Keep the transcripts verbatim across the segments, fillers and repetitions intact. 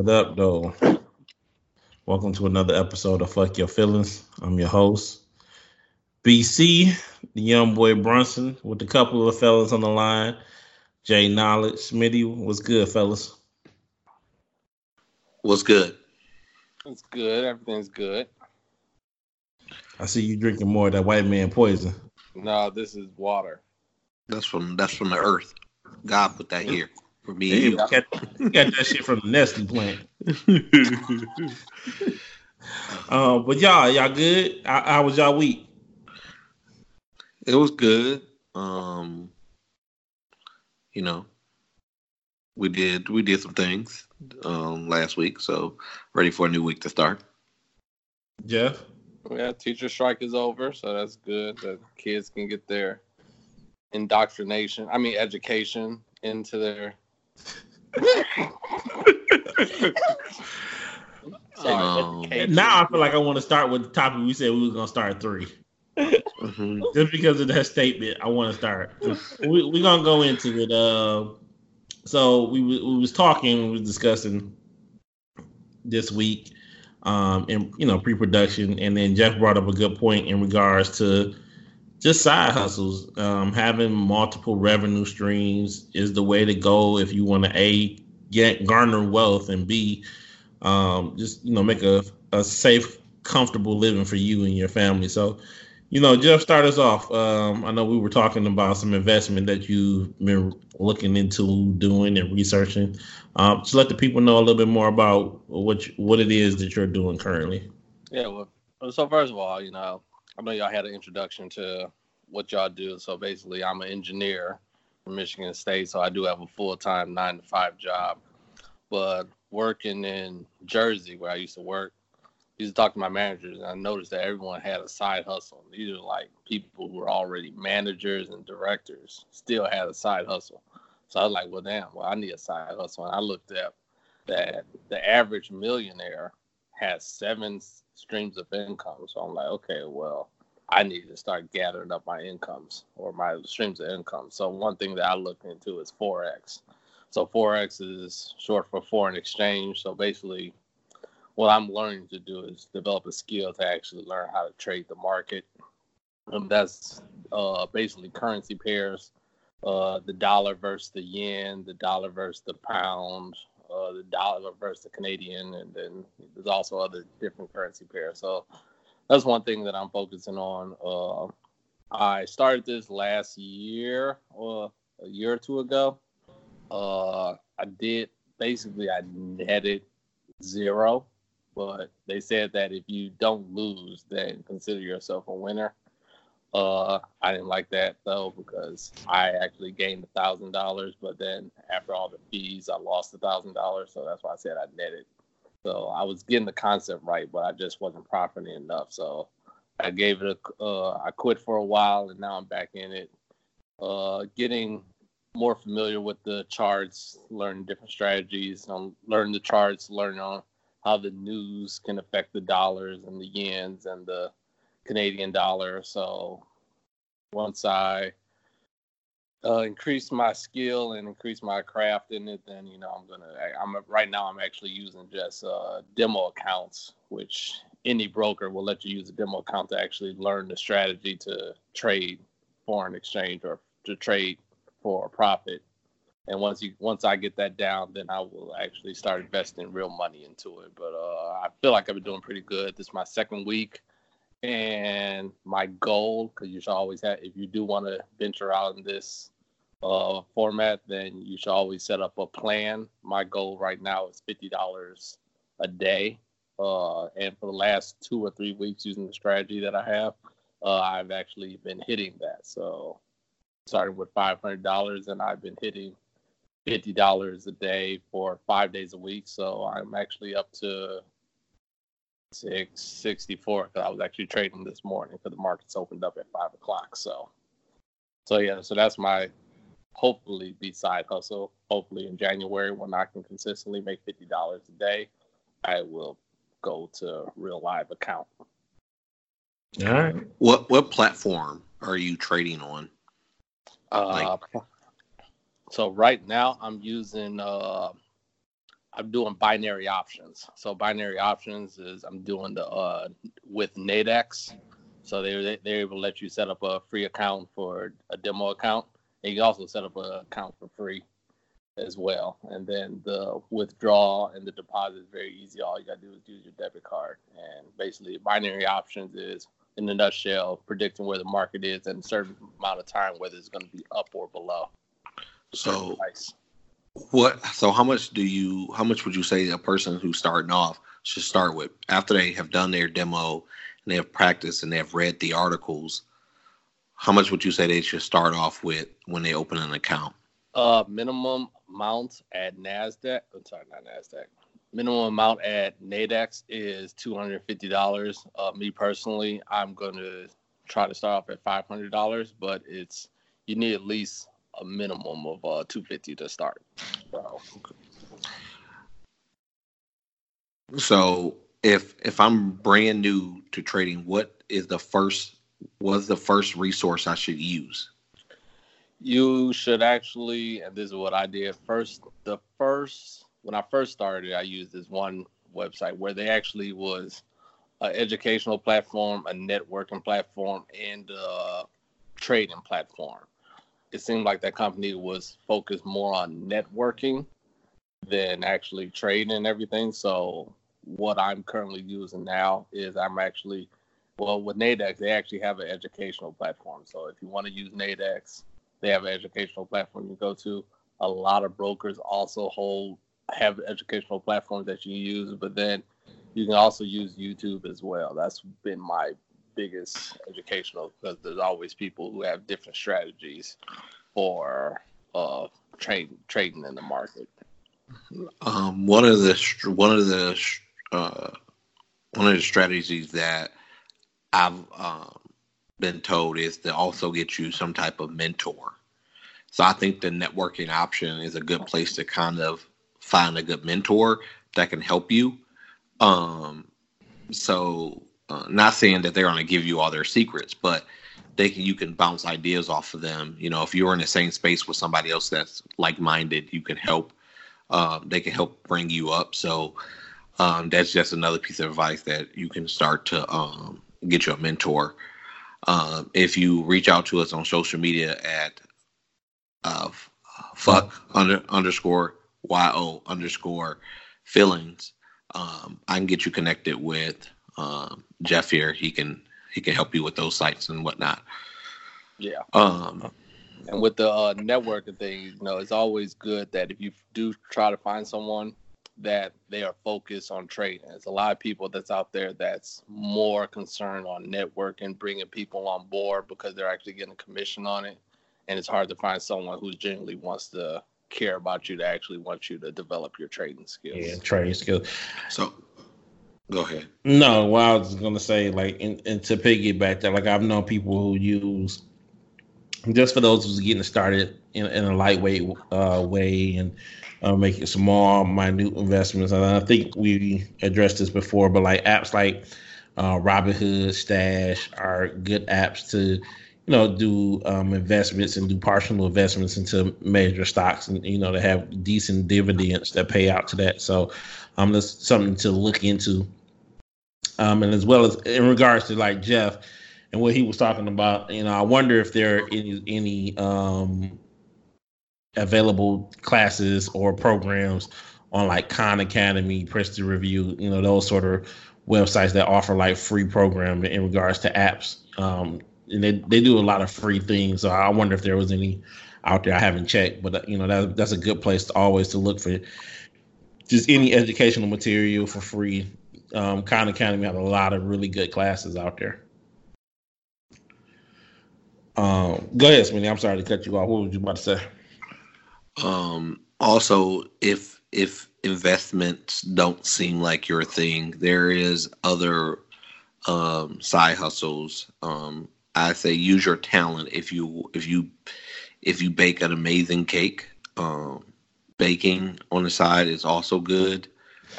What up, though? Welcome to another episode of Fuck Your Feelings. I'm your host, B C, the young boy Brunson, with a couple of fellas on the line. Jay Knowledge, Smitty, what's good, fellas? What's good? It's good. Everything's good. I see you drinking more of that white man poison. No, this is water. That's from that's from the earth. God put that here for me. You got, got that shit from the Nestle plant. uh, but y'all, y'all good? How, how was y'all week? It was good. Um, you know, we did we did some things um, last week, so ready for a new week to start. Jeff? Yeah, teacher strike is over, so that's good. The kids can get their indoctrination, I mean education, into their... Sorry, um, now I feel like I want to start with the topic we said we were going to start three. Mm-hmm. Just because of that statement, I want to start. we, we're going to go into it. Uh, so we, we was talking, we was discussing this week. Um, and you know, pre-production, and then Jeff brought up a good point in regards to just side hustles. Um, having multiple revenue streams is the way to go if you want to a get garner wealth and b um, just you know make a, a safe, comfortable living for you and your family. So, you know, Jeff, start us off. Um, I know we were talking about some investment that you've been looking into doing and researching. Um, just let the people know a little bit more about what you, what it is that you're doing currently. Yeah, well, so first of all, you know, I know y'all had an introduction to what y'all do. So basically, I'm an engineer from Michigan State, so I do have a full-time nine to five job. But working in Jersey, where I used to work, I used to talk to my managers, and I noticed that everyone had a side hustle. These are like people who were already managers and directors still had a side hustle. So I was like, well, damn, well, I need a side hustle. And I looked up that the average millionaire has seven streams of income. So I'm like, okay, well, I need to start gathering up my incomes or my streams of income. So one thing that I looked into is Forex. So Forex is short for foreign exchange. So basically what I'm learning to do is develop a skill to actually learn how to trade the market. And that's uh, basically currency pairs. Uh, the dollar versus the yen, the dollar versus the pound, uh, the dollar versus the Canadian, and then there's also other different currency pairs. So that's one thing that I'm focusing on. Uh, I started this last year, uh, a year or two ago. Uh, I did, basically I netted zero, but they said that if you don't lose, then consider yourself a winner. Uh, I didn't like that, though, because I actually gained one thousand dollars, but then after all the fees, I lost one thousand dollars, so that's why I said I netted. So I was getting the concept right, but I just wasn't profiting enough, so I gave it a, uh, I quit for a while, and now I'm back in it. Uh, getting more familiar with the charts, learning different strategies, um, learning the charts, learning on how the news can affect the dollars and the yens and the Canadian dollar. So once I uh, increase my skill and increase my craft in it, then, you know, I'm going to, I'm right now, I'm actually using just uh, demo accounts, which any broker will let you use a demo account to actually learn the strategy to trade foreign exchange or to trade for a profit. And once you, once I get that down, then I will actually start investing real money into it. But uh, I feel like I've been doing pretty good. This is my second week. And my goal, because you should always have, if you do want to venture out in this uh, format, then you should always set up a plan. My goal right now is fifty dollars a day. Uh, and for the last two or three weeks using the strategy that I have, uh, I've actually been hitting that. So starting with five hundred dollars, and I've been hitting fifty dollars a day for five days a week. So I'm actually up to six sixty-four, because I was actually trading this morning because the markets opened up at five o'clock. So, so yeah, so that's my hopefully be side hustle. Hopefully in January, when I can consistently make fifty dollars a day, I will go to real live account. All right. What what platform are you trading on? Uh, like... So right now I'm using uh, I'm doing binary options. So binary options is I'm doing the uh, with Nadex. So they they're able to let you set up a free account for a demo account. And you can also set up an account for free as well. And then the withdrawal and the deposit is very easy. All you got to do is use your debit card. And basically binary options is, in a nutshell, predicting where the market is in a certain amount of time, whether it's going to be up or below. So price. What? So how much do you? How much would you say a person who's starting off should start with after they have done their demo and they have practiced and they have read the articles? How much would you say they should start off with when they open an account? Uh, minimum amount at Nasdaq. I'm sorry, not Nasdaq. Minimum amount at Nadex is two hundred fifty dollars. Uh, me personally, I'm going to try to start off at five hundred dollars, but it's you need at least a minimum of uh, two hundred fifty dollars to start. So, so if if I'm brand new to trading, what is the first? What's the first resource I should use? You should actually, and this is what I did first. The first. When I first started, I used this one website where they actually was an educational platform, a networking platform, and a trading platform. It seemed like that company was focused more on networking than actually trading and everything. So what I'm currently using now is I'm actually, well, with Nadex, they actually have an educational platform. So if you want to use Nadex, they have an educational platform you go to. A lot of brokers also hold have educational platforms that you use, but then you can also use YouTube as well. That's been my biggest educational, because there's always people who have different strategies for uh, trading trading in the market. Um, one of the one of the uh, one of the strategies that I've um, been told is to also get you some type of mentor. So I think the networking option is a good place to kind of find a good mentor that can help you. Um, so uh, not saying that they're going to give you all their secrets, but they can, you can bounce ideas off of them. You know, if you're in the same space with somebody else that's like-minded, you can help, uh, they can help bring you up. So um, that's just another piece of advice that you can start to um, get you a mentor. Um, if you reach out to us on social media at uh, fuck under, underscore Y-O underscore feelings. Um, I can get you connected with um, Jeff here. He can he can help you with those sites and whatnot. Yeah. Um, and with the uh, networking thing, you know, it's always good that if you do try to find someone that they are focused on trading. There's a lot of people that's out there that's more concerned on networking, bringing people on board because they're actually getting a commission on it, and it's hard to find someone who genuinely wants to care about you, to actually want you to develop your trading skills. Yeah, trading skills. So, go ahead. No, well, I was going to say, like, and, and to piggyback that, like, I've known people who use, just for those who's getting started in, in a lightweight uh, way and uh, making small, minute investments. And I think we addressed this before, but, like, apps like uh, Robinhood, Stash are good apps to, you know, do um, investments and do partial investments into major stocks, and, you know, to have decent dividends that pay out to that. So um, that's something to look into. Um, and as well as in regards to like Jeff and what he was talking about, you know, I wonder if there are any, any um, available classes or programs on like Khan Academy, Princeton Review, you know, those sort of websites that offer like free program in regards to apps. Um, And they, they do a lot of free things. So I wonder if there was any out there. I haven't checked, but you know, that, that's a good place to always to look for just any educational material for free. Um, Khan Academy have a lot of really good classes out there. Um, go ahead, Smitty. I'm sorry to cut you off. What were you about to say? Um, also, if, if investments don't seem like your thing, there is other um, side hustles. Um, I say use your talent. If you if you if you bake an amazing cake, um, baking on the side is also good.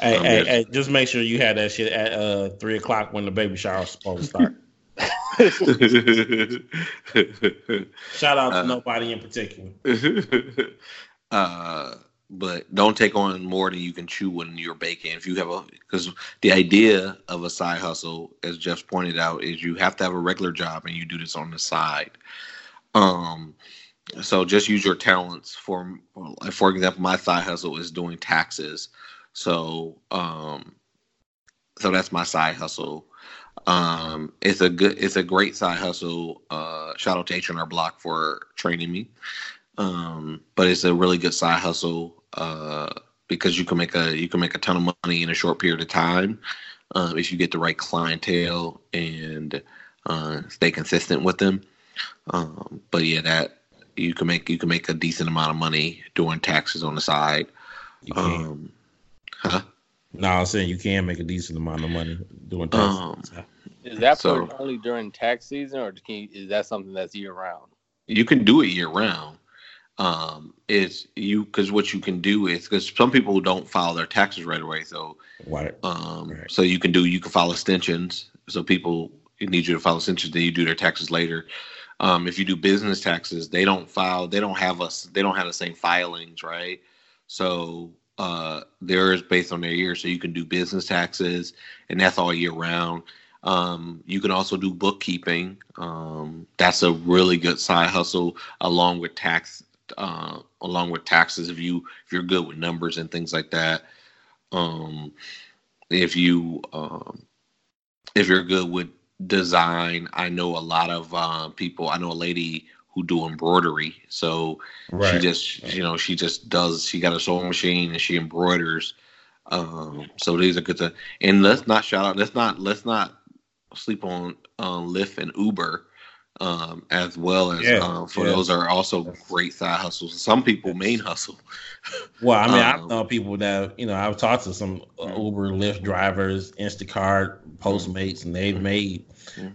Hey, um, hey, hey, just make sure you have that shit at uh, three o'clock when the baby shower is supposed to start. Shout out to uh, nobody in particular. Uh, but don't take on more than you can chew when you're baking. If you have a, because the idea of a side hustle, as Jeff pointed out, is you have to have a regular job and you do this on the side. Um, so just use your talents for, for example, my side hustle is doing taxes. So, um, so that's my side hustle. Um, it's a good, it's a great side hustle. Uh, shout out to H and R Block for training me. Um, but it's a really good side hustle, uh, because you can make a, you can make a ton of money in a short period of time. Um, if you get the right clientele and, uh, stay consistent with them. Um, but yeah, that you can make, you can make a decent amount of money doing taxes on the side. You can. Um, huh? No, I was saying you can make a decent amount of money doing taxes. Um, is that so, only during tax season, or can you, is that something that's year round? You can do it year round. Um, it's you because what you can do is because some people don't file their taxes right away. So, right. Um, right. So you can do you can file extensions. So people need you to file extensions. Then you do their taxes later. Um, if you do business taxes, they don't file. They don't have us. They don't have the same filings, right? So. Uh, there is based on their year. So you can do business taxes, and that's all year round. Um, you can also do bookkeeping. Um, that's a really good side hustle along with tax, uh, along with taxes. If you, if you're good with numbers and things like that. Um, if you, um, if you're good with design, I know a lot of, uh, people, I know a lady who do embroidery. So right. she just, you know, she just does, she got a sewing machine and she embroiders. Um, so these are good to, and let's not shout out, let's not, let's not sleep on uh, Lyft and Uber um, as well as, yeah, um, for yeah. those are also great side hustles. Some people main hustle. Well, I mean, um, I know people that, you know, I've talked to some uh, Uber, Lyft drivers, Instacart, Postmates, and they've made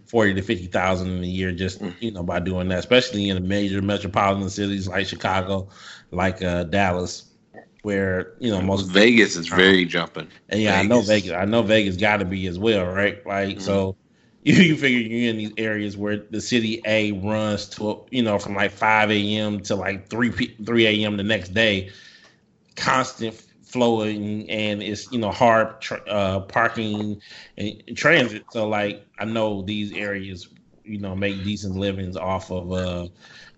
forty to fifty thousand in a year just you know by doing that, especially in the major metropolitan cities like Chicago, like uh, Dallas, where you know most Vegas is very jumping. And yeah, Vegas. I know Vegas. I know Vegas got to be as well, right? Like mm-hmm. so, you, you figure you're in these areas where the city A runs to you know from like five a m to like three p- three a m the next day, constant. Flowing and it's you know hard tra- uh, parking and transit. So like I know these areas you know make decent livings off of uh,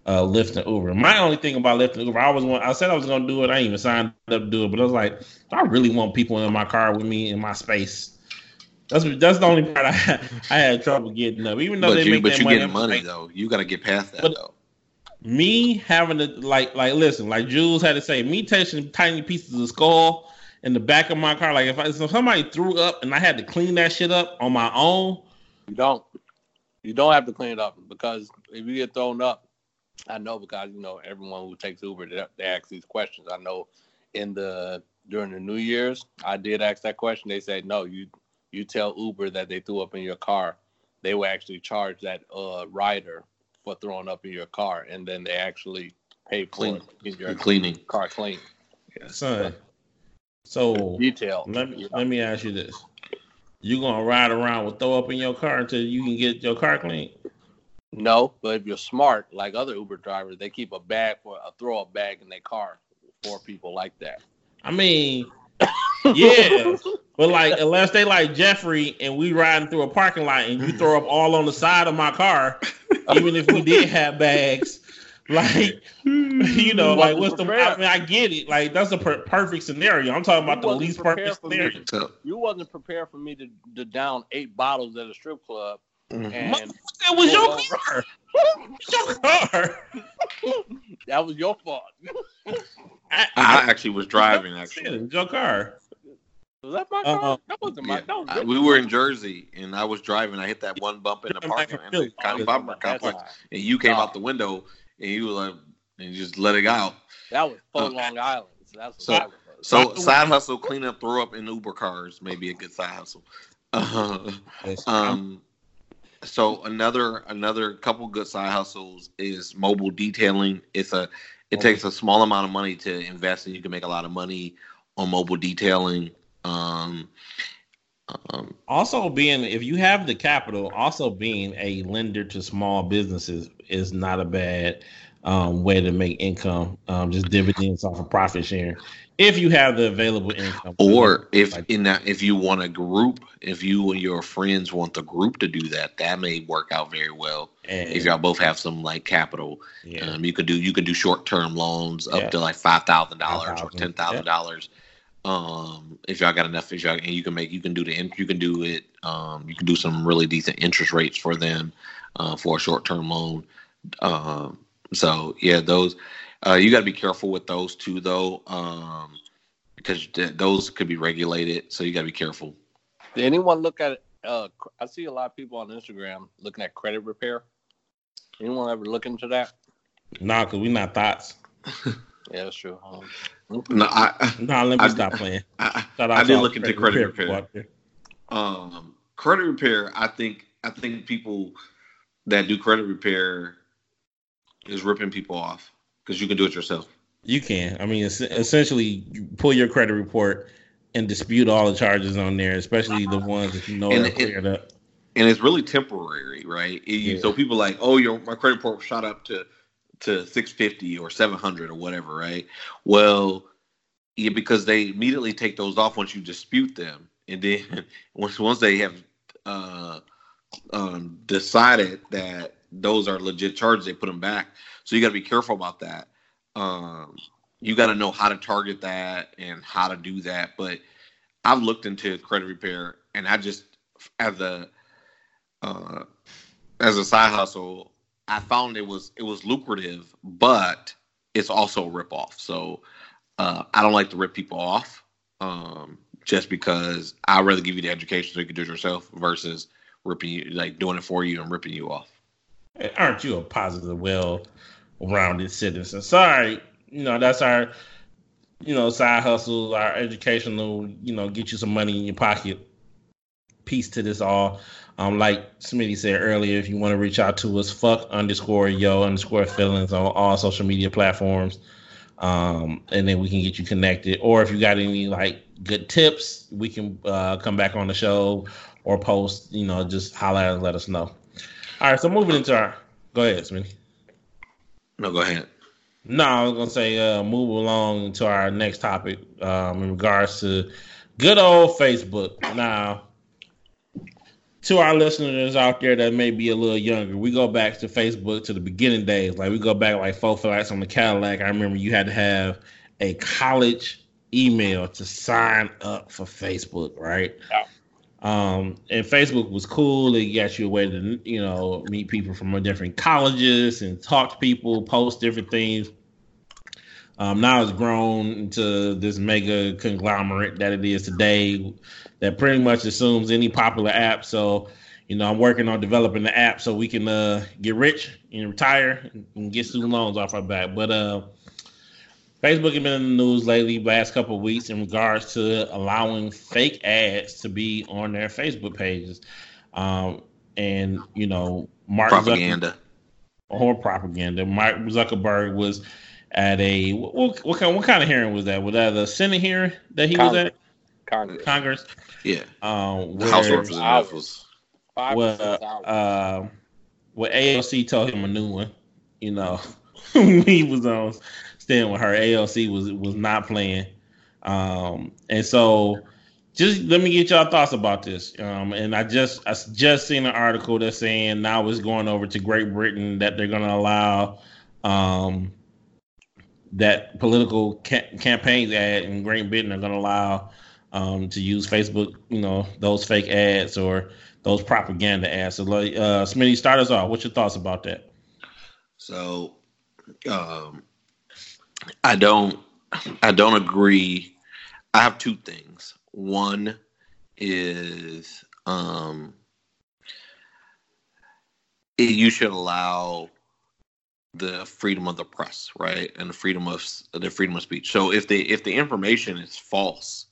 uh, Lyft and Uber. My only thing about Lyft and Uber, I was want, I said I was gonna do it. I ain't even signed up to do it, but I was like, I really want people in my car with me in my space. That's that's the only part I had, I had trouble getting up. Even though but they you, make but that you money, getting money like, though, you gotta get past that but, though. Me having to like like listen like Jules had to say me touching tiny pieces of skull in the back of my car like if, I, if somebody threw up and I had to clean that shit up on my own. You don't you don't have to clean it up because if you get thrown up, I know because you know everyone who takes Uber they, they ask these questions. I know in the during the New Year's I did ask that question. They said no you you tell Uber that they threw up in your car. They will actually charge that uh, rider. For throwing up in your car, and then they actually pay for clean, your cleaning car clean. Yeah. Son, so detail. Let me let me ask you this: you gonna ride around with throw up in your car until you can get your car clean? No, but if you're smart, like other Uber drivers, they keep a bag for a throw up bag in their car for people like that. I mean, yeah, but like unless they like Jeffrey and we riding through a parking lot and you throw up all on the side of my car. Even if we did have bags, like, you know, like, what's the, I mean, I get it. Like, that's a per- perfect scenario. I'm talking about the least perfect scenario. You wasn't prepared for me to, to down eight bottles at a strip club. Mm-hmm. And that was your car. your car. That was your fault. I, I, I actually was driving, actually. It was your car. Was that my car? Uh, that wasn't my car. Yeah. Was we were in Jersey, and I was driving. I hit that one bump in the parking really and, complex, and you came no. out the window, and you were like, and you just let it out. That was full uh, Long Island. So, that's what so, was. so side hustle, clean up, throw up in Uber cars may be a good side hustle. Uh, um, so another another couple good side hustles is mobile detailing. It's a it takes a small amount of money to invest, and you can make a lot of money on mobile detailing. Um, Um, also being, if you have the capital, also being a lender to small businesses is not a bad um, way to make income. Um, just dividends off of profit sharing, if you have the available income. Or if like in that, if you want a group, if you and your friends want the group to do that, that may work out very well. And if y'all both have some like capital, yeah. um, you could do you could do short term loans up yeah. to like five thousand dollars or ten thousand yeah. dollars. Um, if y'all got enough, if y'all and you can make, you can do the, you can do it. Um, you can do some really decent interest rates for them, uh, for a short-term loan. Um, so yeah, those, uh, you gotta be careful with those too though. Um, because th- those could be regulated. So you gotta be careful. Did anyone look at, uh, I see a lot of people on Instagram looking at credit repair. Anyone ever look into that? Nah, cause we not thoughts. Yeah, that's true. Um, no, I, no, let me I, stop playing. I, I, I, I did look into credit repair. repair. Um, credit repair, I think I think people that do credit repair is ripping people off because you can do it yourself. You can. I mean, es- essentially, you pull your credit report and dispute all the charges on there, especially the ones that you know and, are cleared and, up. And it's really temporary, right? It, yeah. So people like, oh, your my credit report shot up to... to six fifty or seven hundred or whatever, right? Well, yeah, because they immediately take those off once you dispute them. And then once once they have uh, um, decided that those are legit charges, they put them back. So you got to be careful about that. Um, you got to know how to target that and how to do that. But I've looked into credit repair, and I just, as a, uh, as a side hustle, I found it was it was lucrative, but it's also a ripoff. So uh, I don't like to rip people off um, just because I'd rather give you the education so you can do it yourself versus ripping you, like doing it for you and ripping you off. Aren't you a positive, well-rounded citizen? Sorry, you know, that's our, you know, side hustle, our educational, you know, get you some money in your pocket. Piece to this all. Um, like Smitty said earlier, if you want to reach out to us, fuck underscore yo underscore feelings on all social media platforms. Um, and then we can get you connected. Or if you got any like good tips, we can uh, come back on the show or post, you know, just holler and let us know. All right, so moving into our... Go ahead, Smitty. No, go ahead. No, I was going to say uh, move along to our next topic um, in regards to good old Facebook. Now, to our listeners out there that may be a little younger, we go back to Facebook to the beginning days. Like, we go back like four flights on the Cadillac. I remember you had to have a college email to sign up for Facebook, right? Yeah. Um, and Facebook was cool. It got you a way to, you know, meet people from different colleges and talk to people, post different things. Um, now it's grown into this mega conglomerate that it is today that pretty much assumes any popular app. So, you know, I'm working on developing the app so we can uh, get rich and retire and get student loans off our back. But uh, Facebook has been in the news lately, last couple of weeks, in regards to allowing fake ads to be on their Facebook pages. Um, and, you know, Mark Propaganda. Zucker- or propaganda. Mark Zuckerberg was... At a what, what kind what kind of hearing was that? Was that a Senate hearing that he Congress. was at? Congress. Congress. Yeah. Um, the House of Representatives was. Five well, uh, well, A O C told him a new one. You know, he was on staying with her. A O C was was not playing, um, and so just let me get y'all thoughts about this. Um, and I just I just seen an article that's saying now it's going over to Great Britain that they're going to allow. Um, that political ca- campaigns ad in Great Britain are going to allow um, to use Facebook, you know, those fake ads or those propaganda ads. So, uh, Smitty, start us off. What's your thoughts about that? So, um, I don't, I don't agree. I have two things. One is um, it, you should allow the freedom of the press, right, and the freedom of the freedom of speech. So if the if the information is false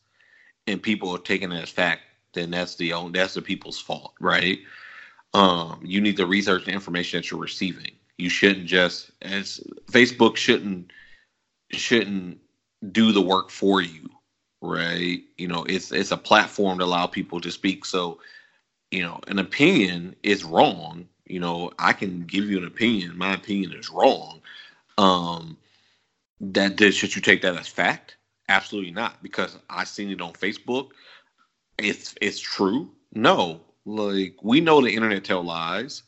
and people are taking it as fact, then that's the own that's the people's fault, right? Um, you need to research the information that you're receiving. You shouldn't just as Facebook shouldn't shouldn't do the work for you. right? You know, it's it's a platform to allow people to speak. So, you know, an opinion is wrong. You know, I can give you an opinion. My opinion is wrong. Um, that did, should you take that as fact? Absolutely not, because I seen it on Facebook. It's it's true. No, like we know the internet tell lies,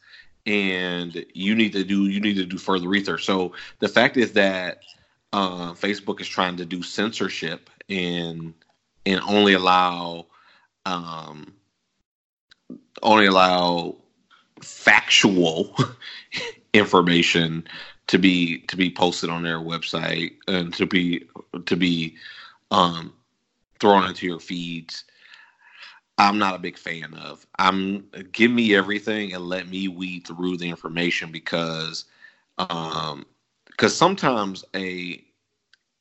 and you need to do you need to do further research. So the fact is that uh, Facebook is trying to do censorship and and only allow um, only allow factual information to be to be posted on their website and to be to be um, thrown into your feeds. I'm not a big fan of. I'm give me everything and let me weed through the information, because um, because sometimes a,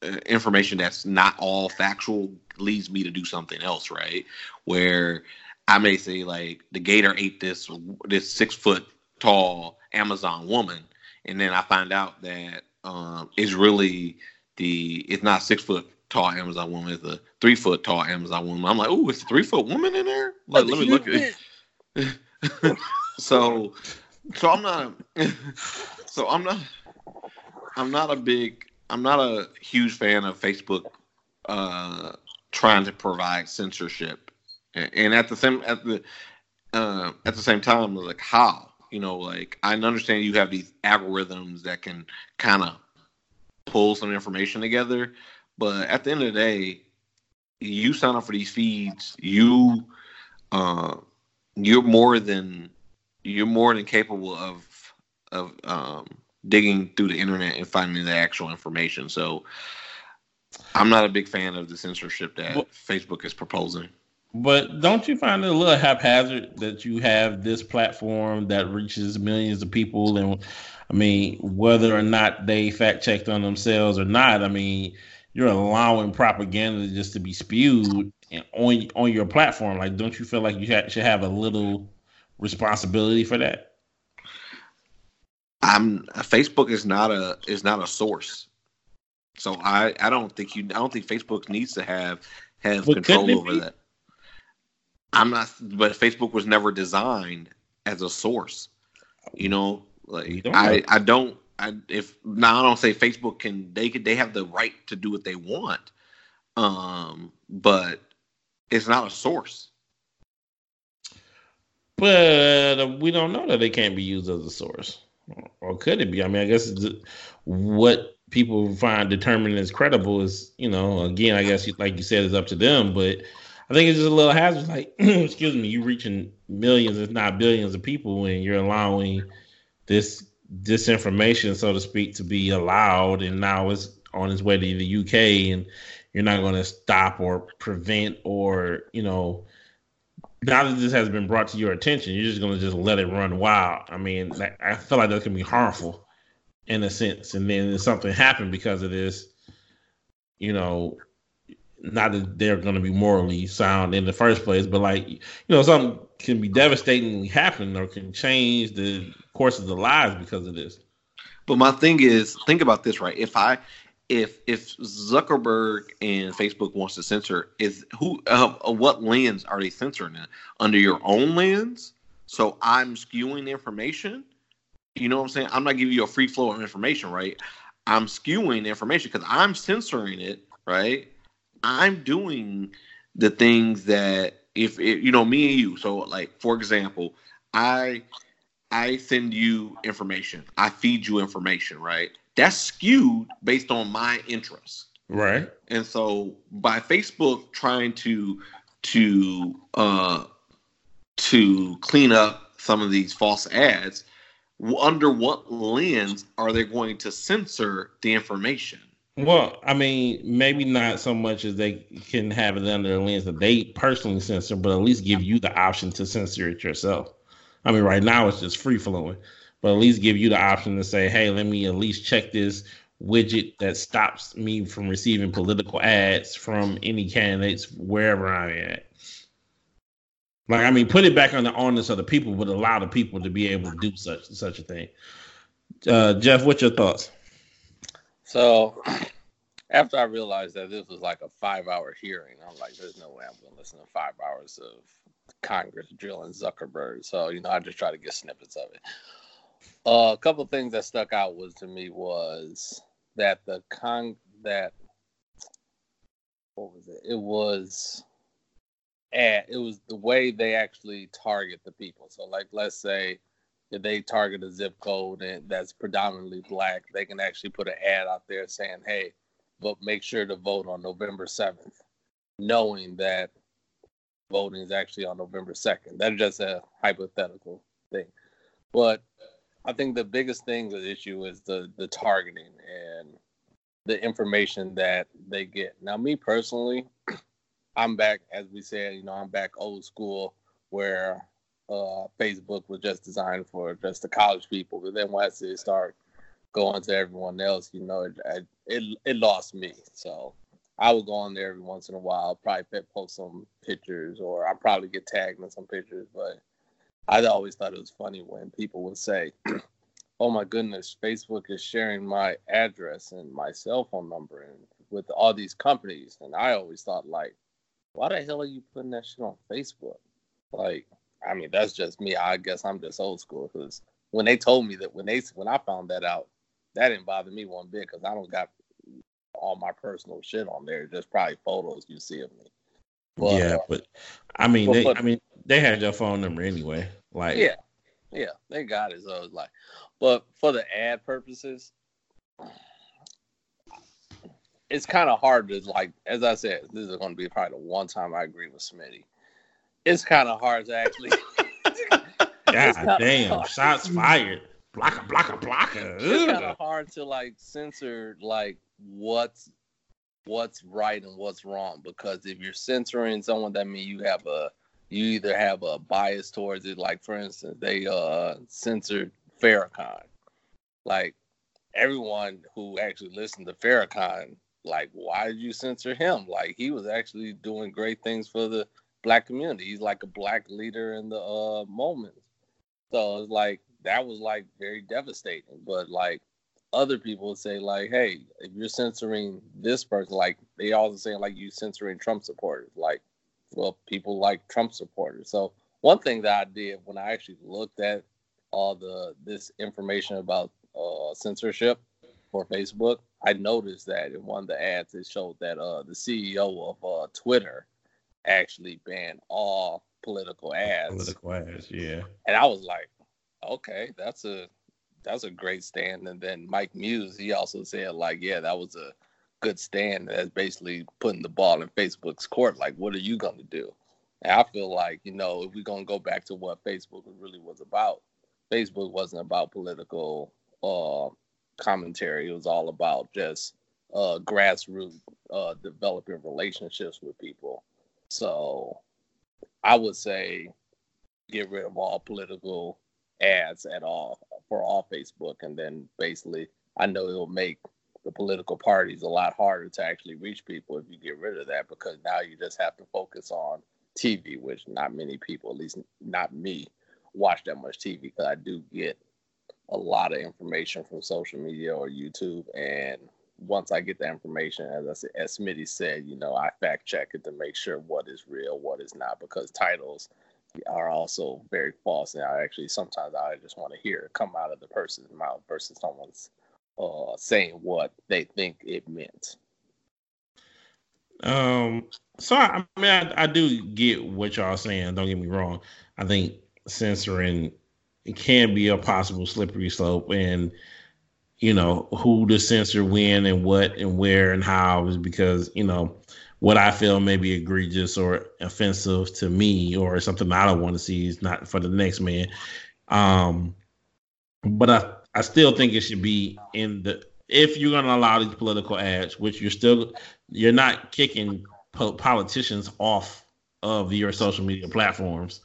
a information that's not all factual leads me to do something else, right? Where I may say like the gator ate this this six foot tall Amazon woman, and then I find out that um, it's really the it's not six foot. tall Amazon woman is a three foot tall Amazon woman. I'm like, oh, it's a three foot woman in there. Like, let me look at it. so, so I'm not, a, so I'm not, I'm not a big, I'm not a huge fan of Facebook uh, trying to provide censorship. And, and at the same, at the, uh, at the same time, like how, you know, like I understand you have these algorithms that can kind of pull some information together. But at the end of the day, you sign up for these feeds. You, uh, you're more than you're more than capable of of um, digging through the internet and finding the actual information. So, I'm not a big fan of the censorship that but, Facebook is proposing. But don't you find it a little haphazard that you have this platform that reaches millions of people, and I mean, whether or not they fact checked on themselves or not, I mean. You're allowing propaganda just to be spewed on on your platform. Like, don't you feel like you ha- should have a little responsibility for that? I'm Facebook is not a is not a source, so I, I don't think you I don't think Facebook needs to have have but control over be? that. I'm not, but Facebook was never designed as a source. You know, like don't I know. I don't. I, if now I don't say Facebook can they could they have the right to do what they want, um, but it's not a source. But uh, we don't know that they can't be used as a source, or could it be? I mean, I guess it's, what people find determined as credible is, you know, again, I guess like you said, it's up to them. But I think it's just a little hazardous. Like, excuse me, you're reaching millions, if not billions, of people, and you're allowing this. Disinformation, so to speak, to be allowed, and now it's on its way to the U K, and you're not going to stop or prevent, or you know, now that this has been brought to your attention, you're just going to just let it run wild. I mean, like, I feel like that can be harmful in a sense, and then if something happened because of this, you know, not that they're going to be morally sound in the first place, but like, you know, something can be devastatingly happen or can change the course of the lives because of this. But my thing is, think about this, right? If I, if, if Zuckerberg and Facebook wants to censor, is who, uh, what lens are they censoring it? Under your own lens? So I'm skewing information. You know what I'm saying? I'm not giving you a free flow of information, right? I'm skewing information because I'm censoring it, right? I'm doing the things that if it, you know, me and you. So like, for example, I, I send you information. I feed you information, right? That's skewed based on my interests. Right. And so by Facebook trying to, to, uh, to clean up some of these false ads, under what lens are they going to censor the information? Well, I mean, maybe not so much as they can have it under the lens that they personally censor, but at least give you the option to censor it yourself. I mean, right now it's just free flowing, but at least give you the option to say, hey, let me at least check this widget that stops me from receiving political ads from any candidates wherever I'm at. Like, I mean, put it back on the onus of the people, but allow the people to be able to do such such a thing. Uh, Jeff, what's your thoughts? So after I realized that this was like a five-hour hearing, I'm like, there's no way I'm going to listen to five hours of Congress drilling Zuckerberg. So, you know, I just try to get snippets of it. Uh, a couple of things that stuck out was to me was that the con that what was it? It was ad, it was the way they actually target the people. So, like, let's say if they target a zip code and that's predominantly black, they can actually put an ad out there saying, "Hey, but make sure to vote on November seventh," knowing that voting is actually on November second. That's just a hypothetical thing. But I think the biggest thing, the issue is the, the targeting and the information that they get. Now, me personally, I'm back, as we said, you know, I'm back old school where uh, Facebook was just designed for just the college people. But then once it started going to everyone else, you know, it, it, it lost me. So I would go on there every once in a while, probably post some pictures, or I probably get tagged in some pictures, but I always thought it was funny when people would say, "Oh my goodness, Facebook is sharing my address and my cell phone number and with all these companies." And I always thought, like, why the hell are you putting that shit on Facebook? Like, I mean, that's just me. I guess I'm just old school, because when they told me that, when they when I found that out, that didn't bother me one bit, because I don't got all my personal shit on there. Just probably photos you see of me. But, yeah, but I mean, but, they, but, I mean, they had your phone number anyway. Like, yeah, yeah, they got it. So it's like, but for the ad purposes, it's kind of hard to, like, as I said, this is going to be probably the one time I agree with Smitty. It's kind of hard to actually. God damn! Hard. Shots fired! Blocka, blocka, blocka. It's kind of hard to like censor like what's what's right and what's wrong, because if you're censoring someone, that means you have a You either have a bias towards it. Like, for instance, they uh, censored Farrakhan. Like, everyone who actually listened to Farrakhan, like, why did you censor him? Like, he was actually doing great things for the black community. He's like a black leader in the uh, moment. So it's like, that was like very devastating. But like, other people would say, like, hey, if you're censoring this person, like, they also saying, like, you censoring Trump supporters. Like, well, people like Trump supporters. So one thing that I did when I actually looked at all the this information about uh, censorship for Facebook, I noticed that in one of the ads, it showed that uh, the C E O of uh, Twitter actually banned all political ads. Political ads, yeah. And I was like, okay, that's a that's a great stand. And then Mike Muse, he also said, like, yeah, that was a good stand. That's basically putting the ball in Facebook's court. Like, what are you going to do? And I feel like, you know, if we're going to go back to what Facebook really was about, Facebook wasn't about political uh, commentary. It was all about just uh, grassroots uh, developing relationships with people. So I would say get rid of all political ads at all for all Facebook. And then basically, I know it'll make the political parties a lot harder to actually reach people if you get rid of that, because now you just have to focus on T V, which not many people, at least not me, watch that much T V, because I do get a lot of information from social media or YouTube. And once I get the information, as I said, as Smitty said, you know, I fact check it to make sure what is real, what is not, because titles are also very false. And I actually, sometimes I just want to hear it come out of the person's mouth versus someone's Uh, saying what they think it meant. Um, so I, I mean, I, I do get what y'all saying. Don't get me wrong. I think censoring it can be a possible slippery slope, and you know who to censor, when, and what, and where, and how is because you know what I feel may be egregious or offensive to me, or something I don't want to see is not for the next man. Um, but I. I still think it should be in the, if you're going to allow these political ads, which you're still, you're not kicking po- politicians off of your social media platforms.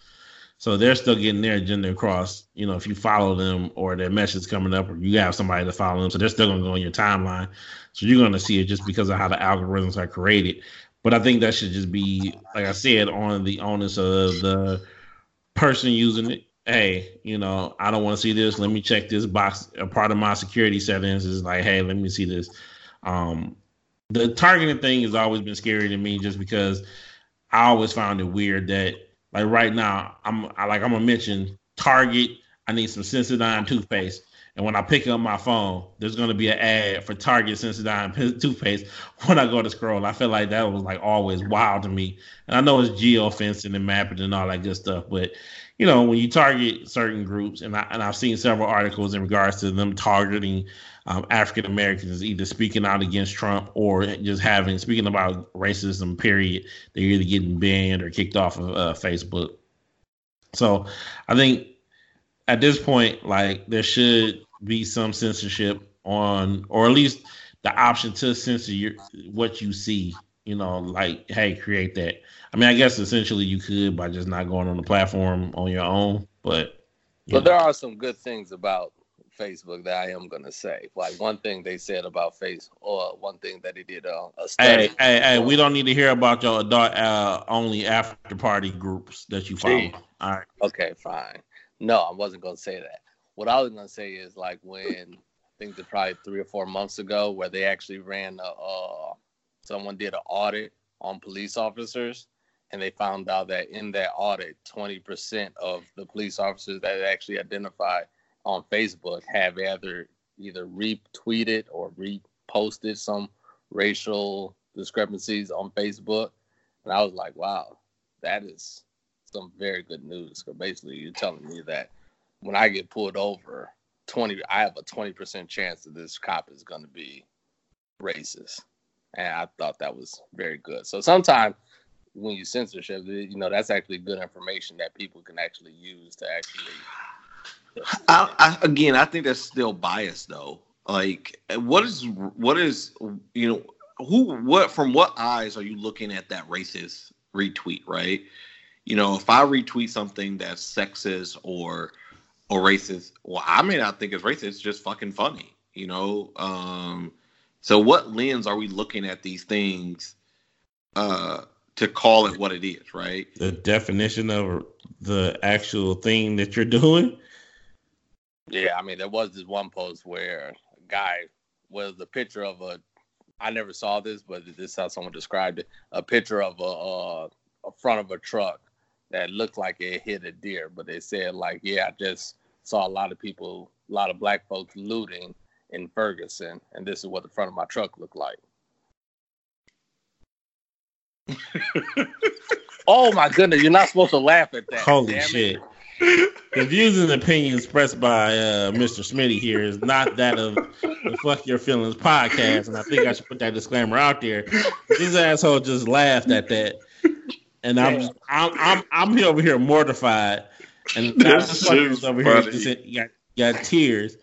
So they're still getting their agenda across, you know, if you follow them or their message coming up, or you have somebody to follow them. So they're still going to go on your timeline. So you're going to see it just because of how the algorithms are created. But I think that should just be, like I said, on the onus of the person using it. Hey, you know, I don't want to see this. Let me check this box. A part of my security settings is like, hey, let me see this. Um, the targeting thing has always been scary to me, just because I always found it weird that, like, right now, I'm I, like I'm gonna mention Target. I need some Sensodyne toothpaste, and when I pick up my phone, there's gonna be an ad for Target Sensodyne toothpaste when I go to scroll. I feel like that was like always wild to me, and I know it's geo fencing and mapping and all that good stuff, but you know, when you target certain groups, and I and I've seen several articles in regards to them targeting um, African Americans, either speaking out against Trump or just having speaking about racism. Period. They're either getting banned or kicked off of uh, Facebook. So, I think at this point, like, there should be some censorship on, or at least the option to censor your, what you see. You know, like, hey, create that. I mean, I guess essentially you could by just not going on the platform on your own, but. You but know. There are some good things about Facebook that I am going to say. Like, one thing they said about Facebook, or one thing that they did on uh, a study. Hey, hey, hey, we don't need to hear about your adult uh, only after party groups that you follow. Gee. All right. Okay, fine. No, I wasn't going to say that. What I was going to say is, like, when I think that probably three or four months ago, where they actually ran a. Uh, Someone did an audit on police officers, and they found out that in that audit, twenty percent of the police officers that actually identified on Facebook have either either retweeted or reposted some racial discrepancies on Facebook. And I was like, wow, that is some very good news. Because basically, you're telling me that when I get pulled over, twenty I have a twenty percent chance that this cop is going to be racist. And I thought that was very good. So sometimes when you censorship, you know, that's actually good information that people can actually use to actually. I, I, again, I think that's still biased, though. Like, what is what is, you know, who what from what eyes are you looking at that racist retweet? Right. You know, if I retweet something that's sexist or or racist, well, I may not think it's racist. It's just fucking funny, you know. Um So what lens are we looking at these things uh, to call it what it is, right? The definition of the actual thing that you're doing? Yeah, I mean, there was this one post where a guy was a picture of a, I never saw this, but this is how someone described it, a picture of a, a, a front of a truck that looked like it hit a deer. But they said, like, yeah, I just saw a lot of people, a lot of black folks looting in Ferguson, and this is what the front of my truck looked like. Oh my goodness, you're not supposed to laugh at that. Holy shit. The views and opinions expressed by uh, Mister Smitty here is not that of the Fuck Your Feelings podcast, and I think I should put that disclaimer out there. This asshole just laughed at that, and I'm just, I'm, I'm I'm here over here mortified, and this is over funny. Here just, you got, you got tears.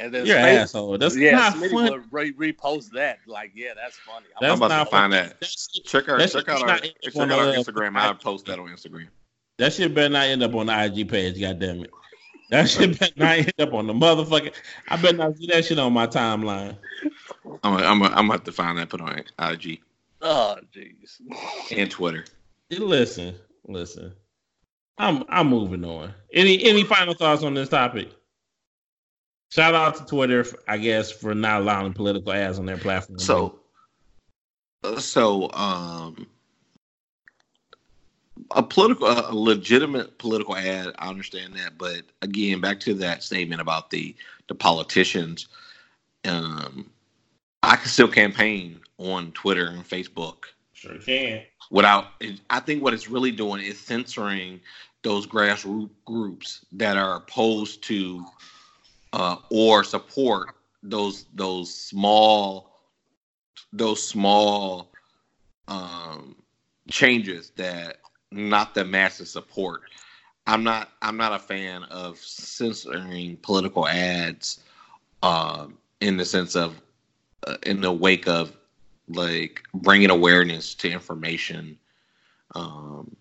And then you're an asshole. That's yeah, not Smitty funny. Re- repost that. Like, yeah, that's funny. I'm, that's I'm about to find funny. That. That's, check her, that check out our, check out our Instagram. I'll post that on Instagram. That shit better not end up on the I G page. God damn it. That shit better not end up on the motherfucking. I better not see that shit on my timeline. I'm a, I'm a, I'm gonna have to find that. Put on I G. Oh jeez. And Twitter. Listen, listen. I'm I'm moving on. Any any final thoughts on this topic? Shout out to Twitter, I guess, for not allowing political ads on their platform. So, so um, a political, a legitimate political ad, I understand that. But again, back to that statement about the the politicians, um, I can still campaign on Twitter and Facebook. Sure can. Without, I think what it's really doing is censoring those grassroots groups that are opposed to. Uh, or support those those small those small um, changes that not the masses support. I'm not I'm not a fan of censoring political ads um, in the sense of uh, in the wake of like bringing awareness to information um,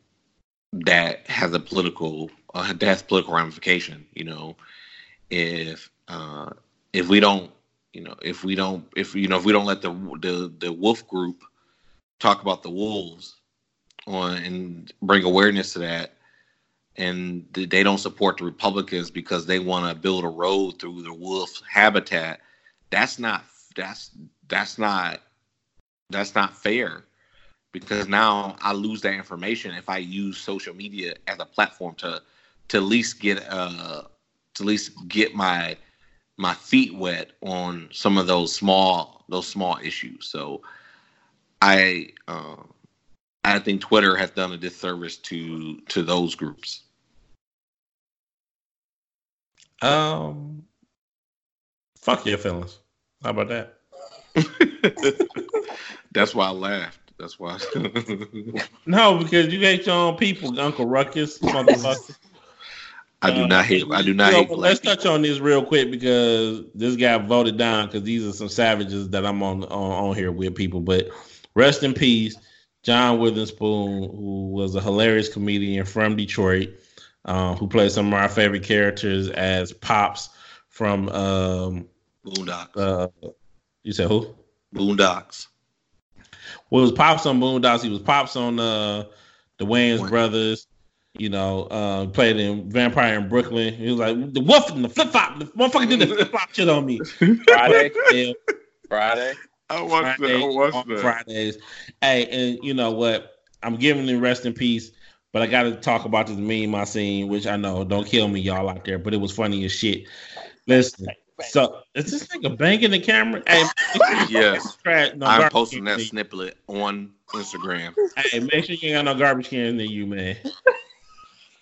that has a political uh, that has political ramification. You know. If uh, if we don't, you know, if we don't, if you know, if we don't let the the, the wolf group talk about the wolves on and bring awareness to that, and they don't support the Republicans because they want to build a road through the wolf habitat, that's not that's that's not That's not fair, because now I lose that information if I use social media as a platform to to at least get uh to at least get my my feet wet on some of those small those small issues. So I uh, I think Twitter has done a disservice to to those groups. Um, fuck your feelings. How about that? That's why I laughed. That's why. No, because you hate your own people, Uncle Ruckus, motherfucker. I do not hate. I do not hate. Let's touch on this real quick, because this guy voted down because these are some savages that I'm on, on on here with people. But rest in peace, John Witherspoon, who was a hilarious comedian from Detroit, uh, who played some of our favorite characters as Pops from um, Boondocks. Uh, you said who? Boondocks. Well, it was Pops on Boondocks. He was Pops on uh, the Wayans Boy. Brothers. You know, uh, played in Vampire in Brooklyn. He was like, the wolf and the flip-flop. The motherfucker did the flip-flop shit on me. Friday. Yeah. Friday. I watched Fridays, that. I watched that. Fridays. Hey, and you know what? I'm giving him rest in peace, but I got to talk about this meme I seen, which I know, don't kill me, y'all out there, but it was funny as shit. Listen, so is this nigga banging the camera? Hey, yes. No, I'm posting that snippet on Instagram. Hey, make sure you ain't got no garbage cans in you, man.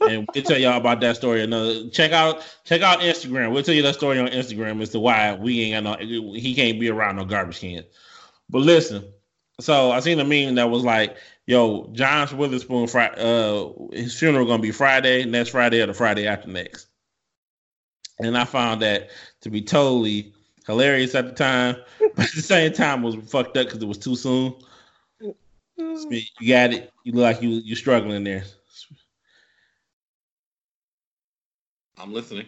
And we'll tell y'all about that story. Another check out, check out Instagram. We'll tell you that story on Instagram as to why we ain't got no. He can't be around no garbage cans. But listen, so I seen a meme that was like, "Yo, John Witherspoon, uh, his funeral gonna be Friday, next Friday or the Friday after next." And I found that to be totally hilarious at the time, but at the same time was fucked up because it was too soon. You got it. You look like you you're struggling there. I'm listening.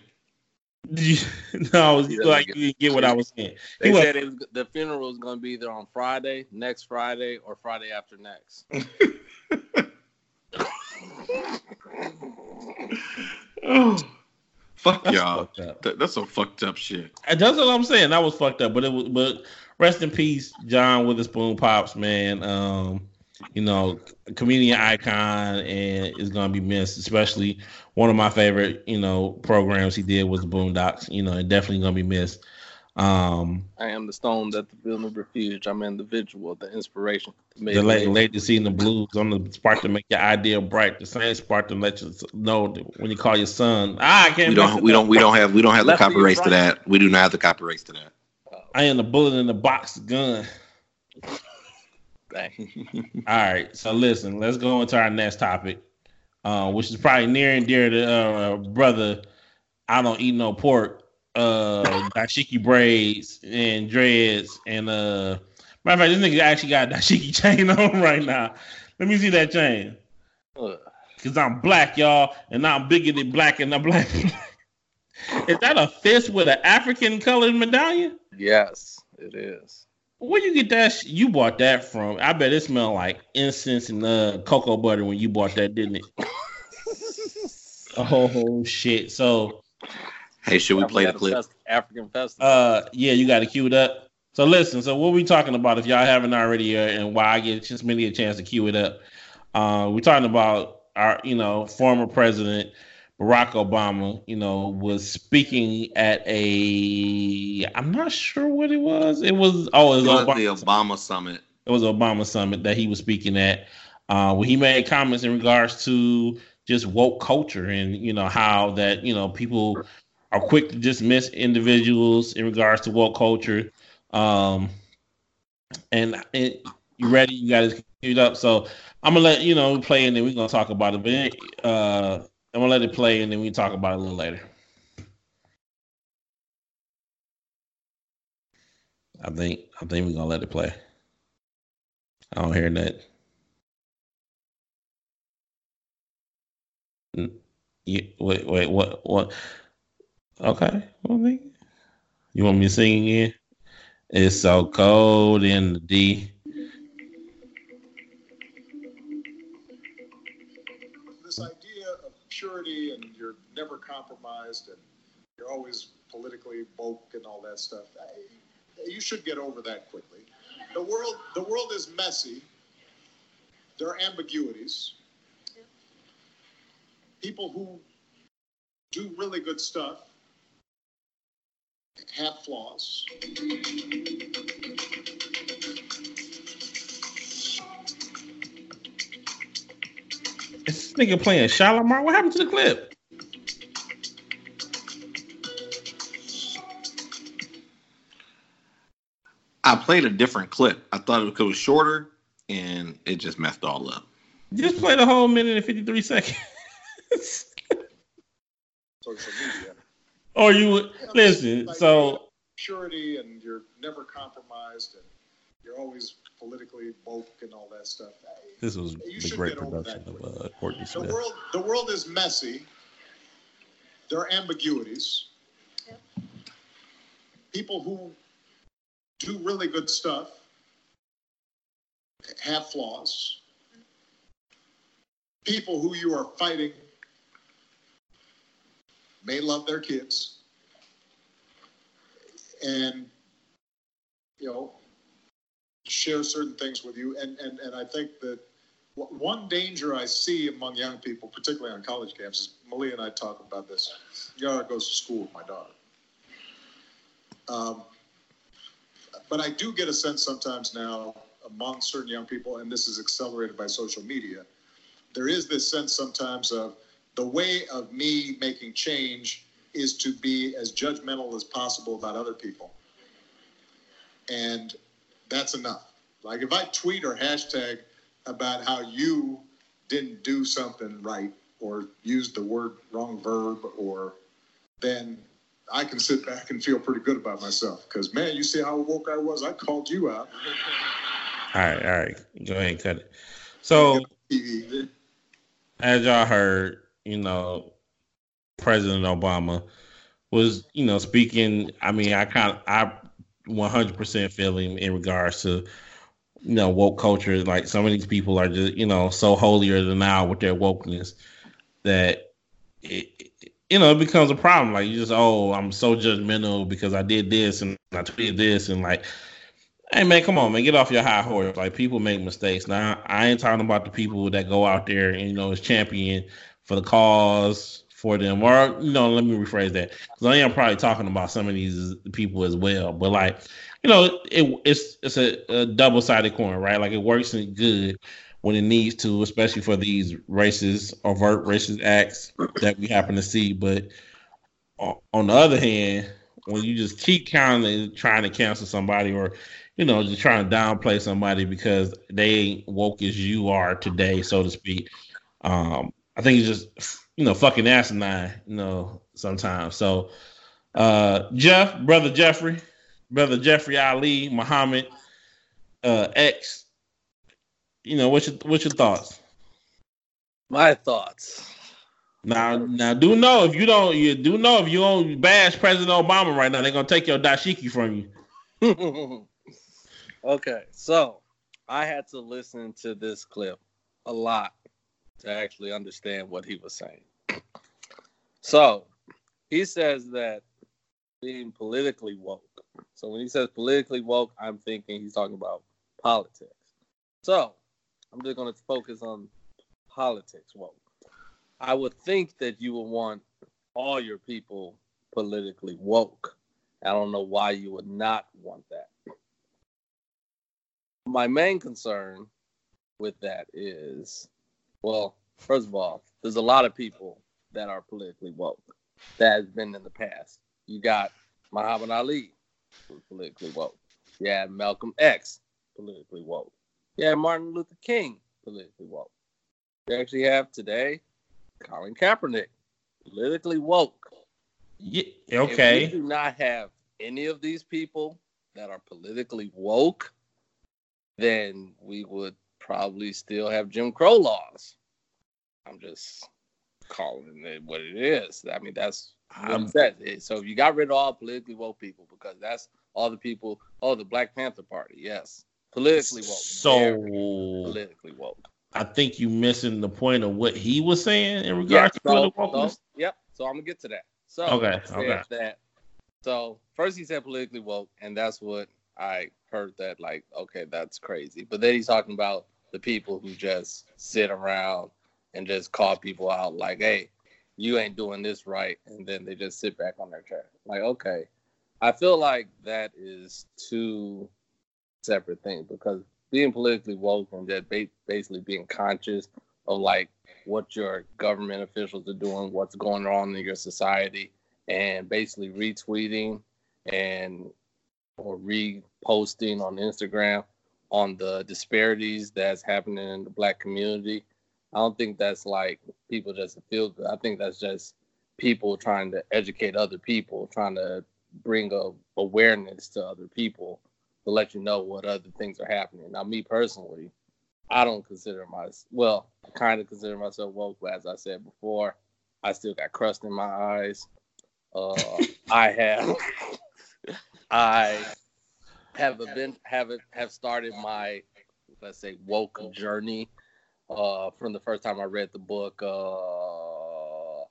No, it's like you didn't get what I was saying. They was, said it was, the funeral is going to be either on Friday, next Friday, or Friday after next. Oh, fuck that's y'all. That, that's some fucked up shit. And that's what I'm saying. That was fucked up. But it was. But rest in peace, John Witherspoon, Pops, man. Um, you know, comedian icon, and is going to be missed, especially. One of my favorite, you know, programs he did was the Boondocks. You know, it definitely gonna be missed. Um, I am the stone that the villain refused. I'm in the visual, the inspiration. The late, late to see in the blues. I'm the spark to make your idea bright. The same spark to let you know when you call your son. Ah, I can't. We don't. We don't. We don't have. We don't have the copyrights to that. We do not have the copyrights to that. Uh, I am the bullet in the box gun. Dang. All right. So listen, let's go into our next topic. Uh, which is probably near and dear to uh, brother, I don't eat no pork, uh, dashiki braids and dreads. And uh, matter of fact, this nigga actually got a dashiki chain on right now. Let me see that chain. Because I'm black, y'all, and I'm bigoted black, and I'm black. Is that a fist with an African colored medallion? Yes, it is. Where you get that? Sh- you bought that from? I bet it smelled like incense and uh, cocoa butter when you bought that, didn't it? Oh shit! So, hey, should we play the clip? Fest- African festival. Uh, yeah, you got to cue it up. So listen. So what we talking about? If y'all haven't already, uh, and why I get just many a chance to cue it up. Uh, we're talking about our, you know, former president Barack Obama, you know, was speaking at a, I'm not sure what it was. It was, oh, it was, it was Obama the Obama summit. summit. It was Obama summit that he was speaking at. Uh, where he made comments in regards to just woke culture and, you know, how that, you know, people are quick to dismiss individuals in regards to woke culture. Um, and it, you ready? You got to get up. So I'm going to let, you know, play and then we're going to talk about it. But it, uh, I'm going to let it play, and then we can talk about it a little later. I think I think we're going to let it play. I don't hear that. Yeah, wait, wait, what? what? Okay. You want me to sing again? It's so cold in the D. Purity and you're never compromised and you're always politically woke and all that stuff. I, you should get over that quickly. the world, the world is messy. There are ambiguities. People who do really good stuff have flaws. This nigga playing Shalimar. What happened to the clip? I played a different clip. I thought it was shorter, and it just messed all up. Just play the whole minute and fifty-three seconds. Social media. Or you would, yeah, listen, like, so... purity, and you're never compromised, and you're always politically woke and all that stuff. This was the great production of uh, Courtney Smith. The world, the world is messy. There are ambiguities. Yep. People who do really good stuff have flaws. People who you are fighting may love their kids, and, you know, share certain things with you. And, and, and I think that one danger I see among young people, particularly on college campuses, Malia and I talk about this. Yara goes to school with my daughter. Um, but I do get a sense sometimes now among certain young people, and this is accelerated by social media, there is this sense sometimes of, the way of me making change is to be as judgmental as possible about other people. And that's enough. Like if I tweet or hashtag about how you didn't do something right or used the word wrong verb, or then I can sit back and feel pretty good about myself. Because, man, you see how woke I was? I called you out. All right, all right. Go ahead and cut it. So as y'all heard, you know, President Obama was, you know, speaking. I mean, I kind of, I one hundred percent feel him in regards to, you know, woke culture. Like some of these people are just, you know, so holier than thou with their wokeness that, it, you know, it becomes a problem. Like you just, oh, I'm so judgmental because I did this and I tweeted this, and like, hey man, come on man, get off your high horse. Like people make mistakes. Now I ain't talking about the people that go out there and, you know, is champion for the cause, for them, or, you know, let me rephrase that, because I am probably talking about some of these people as well. But like, you know, it, it's it's a, a double-sided coin, right? Like it works in good when it needs to, especially for these racist, overt racist acts that we happen to see. But on the other hand, when you just keep counting, trying to cancel somebody, or, you know, just trying to downplay somebody because they ain't woke as you are today, so to speak, um, I think it's just, you know, fucking asinine, you know, sometimes. So, uh, Jeff, brother Jeffrey, brother Jeffrey Ali, Muhammad, uh, X, you know, what's your, what's your thoughts? My thoughts. Now, now, do know if you don't, you do know if you don't bash President Obama right now, they're going to take your dashiki from you. Okay. So I had to listen to this clip a lot to actually understand what he was saying. So, he says that being politically woke. So, when he says politically woke, I'm thinking he's talking about politics. So, I'm just going to focus on politics woke. I would think that you would want all your people politically woke. I don't know why you would not want that. My main concern with that is, well, first of all, there's a lot of people that are politically woke that has been in the past. You got Muhammad Ali, who's politically woke. You had Malcolm X, politically woke. You had Martin Luther King, politically woke. You actually have today Colin Kaepernick, politically woke. Yeah, okay. If we do not have any of these people that are politically woke, then we would probably still have Jim Crow laws. I'm just calling it what it is. I mean, that's what it says. So if you got rid of all politically woke people, because that's all the people, oh, the Black Panther Party, yes. Politically woke. So politically woke. I think you're missing the point of what he was saying in regards yeah, so, to political wokeness. So, yep, so I'm going to get to that. So, okay, okay. That. So first he said politically woke, and that's what I heard that, like, okay, that's crazy. But then he's talking about the people who just sit around and just call people out, like, hey, you ain't doing this right. And then they just sit back on their chair. Like, okay. I feel like that is two separate things, because being politically woke and that basically being conscious of, like, what your government officials are doing, what's going on in your society, and basically retweeting and or reposting on Instagram on the disparities that's happening in the Black community. I don't think that's like people just feel good. I think that's just people trying to educate other people, trying to bring a awareness to other people to let you know what other things are happening. Now, me personally, I don't consider myself, well, I kind of consider myself woke, but as I said before, I still got crust in my eyes. Uh, I have, I have been, have, have started my, let's say, woke journey uh, from the first time I read the book, uh,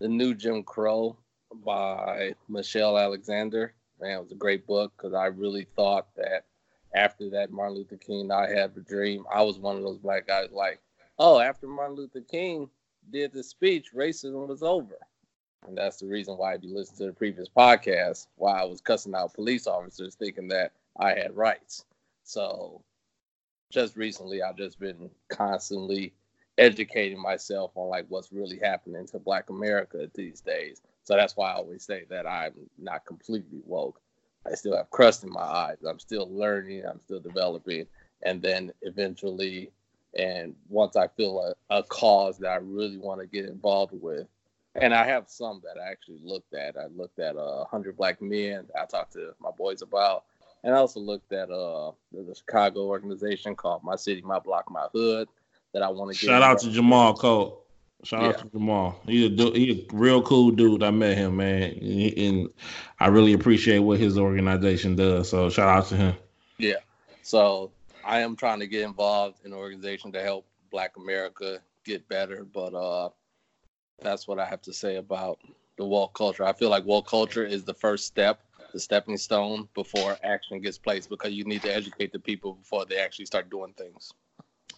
The New Jim Crow by Michelle Alexander. Man, it was a great book, because I really thought that after that Martin Luther King, I Have a Dream, I was one of those Black guys like, oh, after Martin Luther King did the speech, racism was over. And that's the reason why, if you listen to the previous podcast, why I was cussing out police officers thinking that I had rights. So just recently, I've just been constantly educating myself on, like, what's really happening to Black America these days. So that's why I always say that I'm not completely woke. I still have crust in my eyes. I'm still learning. I'm still developing. And then eventually, and once I feel a, a cause that I really want to get involved with, and I have some that I actually looked at. I looked at uh, one hundred Black Men that I talked to my boys about. And I also looked at uh, the Chicago organization called My City, My Block, My Hood that I want to get. Shout out to Jamal Cole. Shout yeah. out to Jamal. He's a, du- he's a real cool dude. I met him, man. And, he, and I really appreciate what his organization does. So shout out to him. Yeah. So I am trying to get involved in an organization to help Black America get better. But uh, that's what I have to say about the woke culture. I feel like woke culture is the first step, the stepping stone before action gets placed, because you need to educate the people before they actually start doing things.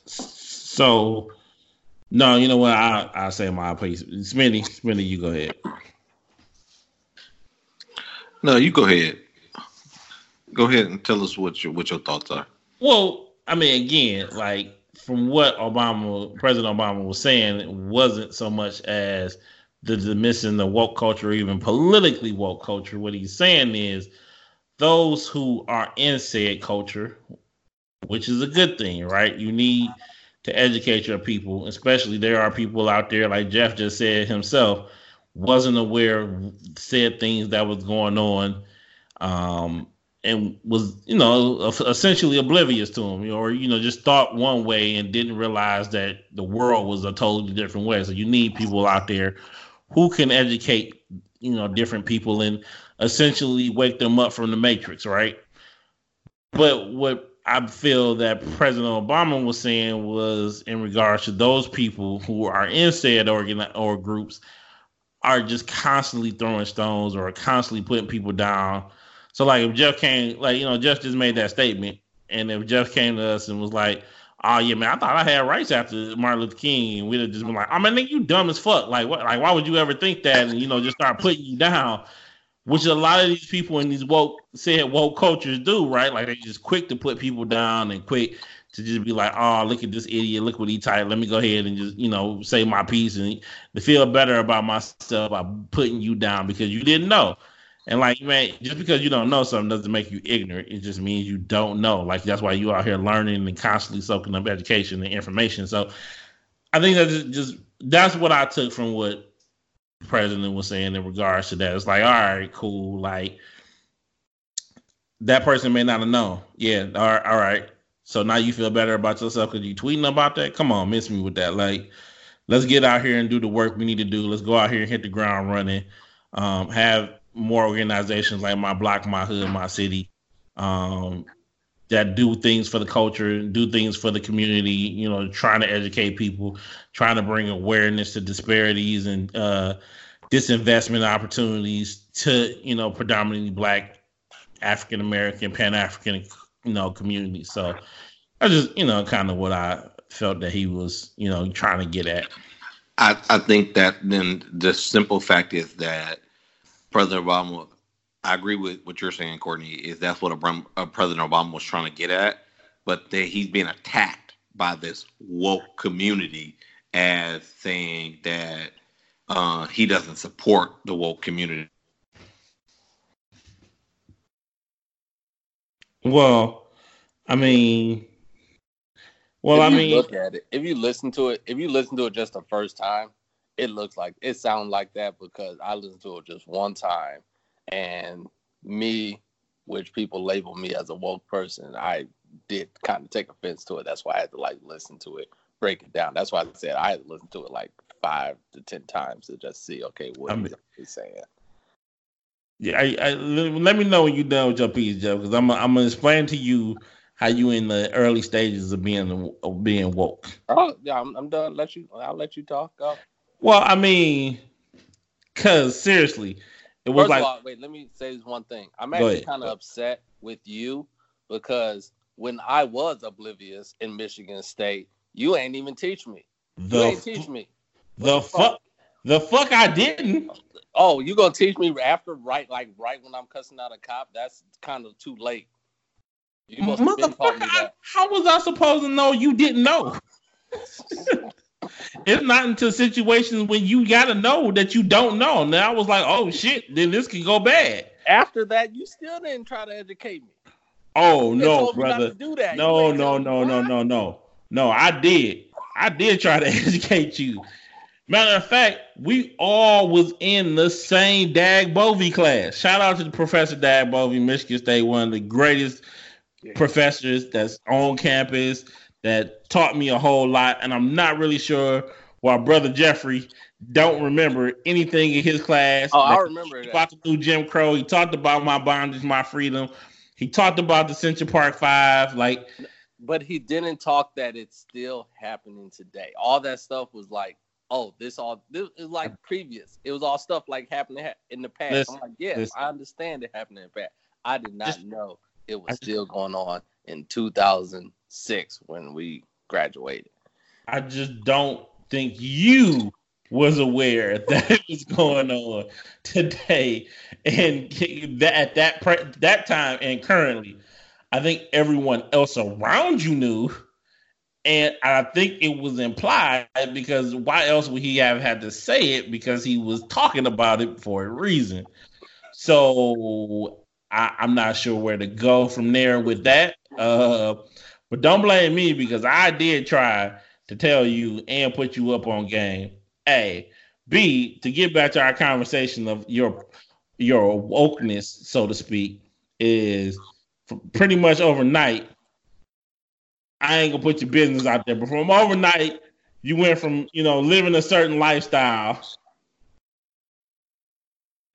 So... No, you know what? I I say my piece. Smitty, Smitty, you go ahead. No, you go ahead. Go ahead and tell us what your what your thoughts are. Well, I mean, again, like from what Obama, President Obama, was saying, it wasn't so much as the dismissing the woke culture, or even politically woke culture. What he's saying is those who are in said culture, which is a good thing, right? You need to educate your people, especially there are people out there, like Jeff just said himself, wasn't aware, said things that was going on, um, and was, you know, essentially oblivious to them, or, you know, just thought one way and didn't realize that the world was a totally different way. So you need people out there who can educate, you know, different people and essentially wake them up from the matrix, right? But what I feel that President Obama was saying was in regards to those people who are in said organ- or groups are just constantly throwing stones or constantly putting people down. So like if Jeff came, like, you know, Jeff just made that statement. And if Jeff came to us and was like, oh yeah, man, I thought I had rights after Martin Luther King, and we'd have just been like, I mean, nigga, you dumb as fuck. Like what, like, why would you ever think that? And, you know, just start putting you down. Which a lot of these people in these woke, said woke cultures do, right? Like, they're just quick to put people down and quick to just be like, oh, look at this idiot. Look what he typed. Let me go ahead and just, you know, say my piece and to feel better about myself by putting you down because you didn't know. And, like, man, just because you don't know something doesn't make you ignorant. It just means you don't know. Like, that's why you out here learning and constantly soaking up education and information. So I think that's just that's what I took from what President was saying in regards to that. It's like, all right, cool. Like that person may not have known. Yeah, all right, all right. So now you feel better about yourself because you tweeting about that. Come on, miss me with that. Like, let's get out here and do the work we need to do. Let's go out here and hit the ground running. Um, have more organizations like My Block, My Hood, My City, um, that do things for the culture, do things for the community, you know, trying to educate people, trying to bring awareness to disparities and uh, disinvestment opportunities to, you know, predominantly Black African American, Pan African, you know, community. So I just, you know, kind of what I felt that he was, you know, trying to get at. I, I think that then the simple fact is that President Obama, I agree with what you're saying, Courtney, is that's what Obama, uh, President Obama was trying to get at, but that he's being attacked by this woke community as saying that uh, he doesn't support the woke community. Well, I mean, well, I mean, look at it. If you listen to it, if you listen to it just the first time, it looks like it sounds like that because I listened to it just one time, and me, which people label me as a woke person, I did kind of take offense to it. That's why I had to like listen to it, break it down. That's why I said I had to listen to it like five to ten times to just see, okay, what I mean, he's saying. Yeah, I, I, let me know when you're done with your piece, Jeff, because I'm I'm gonna explain to you how you in the early stages of being of being woke. Oh, yeah, I'm, I'm done. Let you, I'll let you talk. Go. Well, I mean, cause seriously, it was First like. Of all, wait, let me say this one thing. I'm actually kind of upset with you because when I was oblivious in Michigan State, you ain't even teach me. The you ain't f- teach me. The, the fuck. fuck. The fuck I didn't. Oh, you gonna teach me after right, like right when I'm cussing out a cop? That's kind of too late. You must have been taught me that. How was I supposed to know you didn't know? It's not until situations when you gotta know that you don't know. And I was like, oh shit, then this can go bad. After that, you still didn't try to educate me. Oh you no, brother! Do that. No, no, no, no, no, no, no. I did. I did try to educate you. Matter of fact, we all was in the same Dag Bovey class. Shout out to Professor Dag Bovey, Michigan State, one of the greatest yeah. professors that's on campus that taught me a whole lot. And I'm not really sure why Brother Jeffrey don't remember anything in his class. Oh, like I remember that. Talked about Jim Crow. He talked about my bondage, my freedom. He talked about the Central Park Five, like. But he didn't talk that it's still happening today. All that stuff was like. Oh, this all this is like previous. It was all stuff like happening in the past. Listen, I'm like, yes, listen. I understand it happening in the past. I did not just, know it was just, still going on in two thousand six when we graduated. I just don't think you was aware that it was going on today and that at that pre- that time and currently. I think everyone else around you knew. And I think it was implied because why else would he have had to say it? Because he was talking about it for a reason. So I, I'm not sure where to go from there with that. Uh, but don't blame me because I did try to tell you and put you up on game. A. B, to get back to our conversation of your your wokeness, so to speak, is pretty much overnight. I ain't gonna put your business out there, but from overnight, you went from, you know, living a certain lifestyle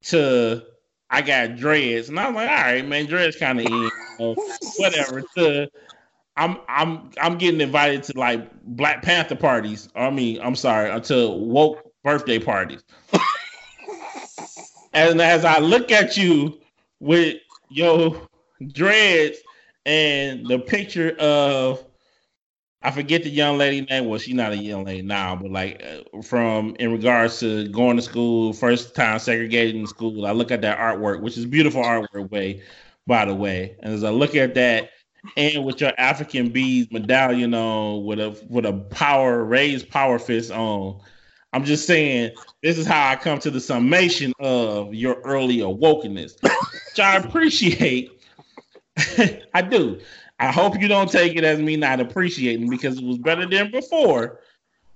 to I got dreads. And I was like, all right, man, dreads kind of in, so whatever. To I'm I'm I'm getting invited to like Black Panther parties. I mean, I'm sorry, to woke birthday parties. And as I look at you with your dreads and the picture of I forget the young lady name. Well, she's not a young lady now, but like uh, from in regards to going to school, first time segregated in school, I look at that artwork, which is beautiful artwork, way, by the way. And as I look at that, and with your African beads medallion on, with a with a power raised power fist on, I'm just saying this is how I come to the summation of your early awokeness, which I appreciate. I do. I hope you don't take it as me not appreciating because it was better than before.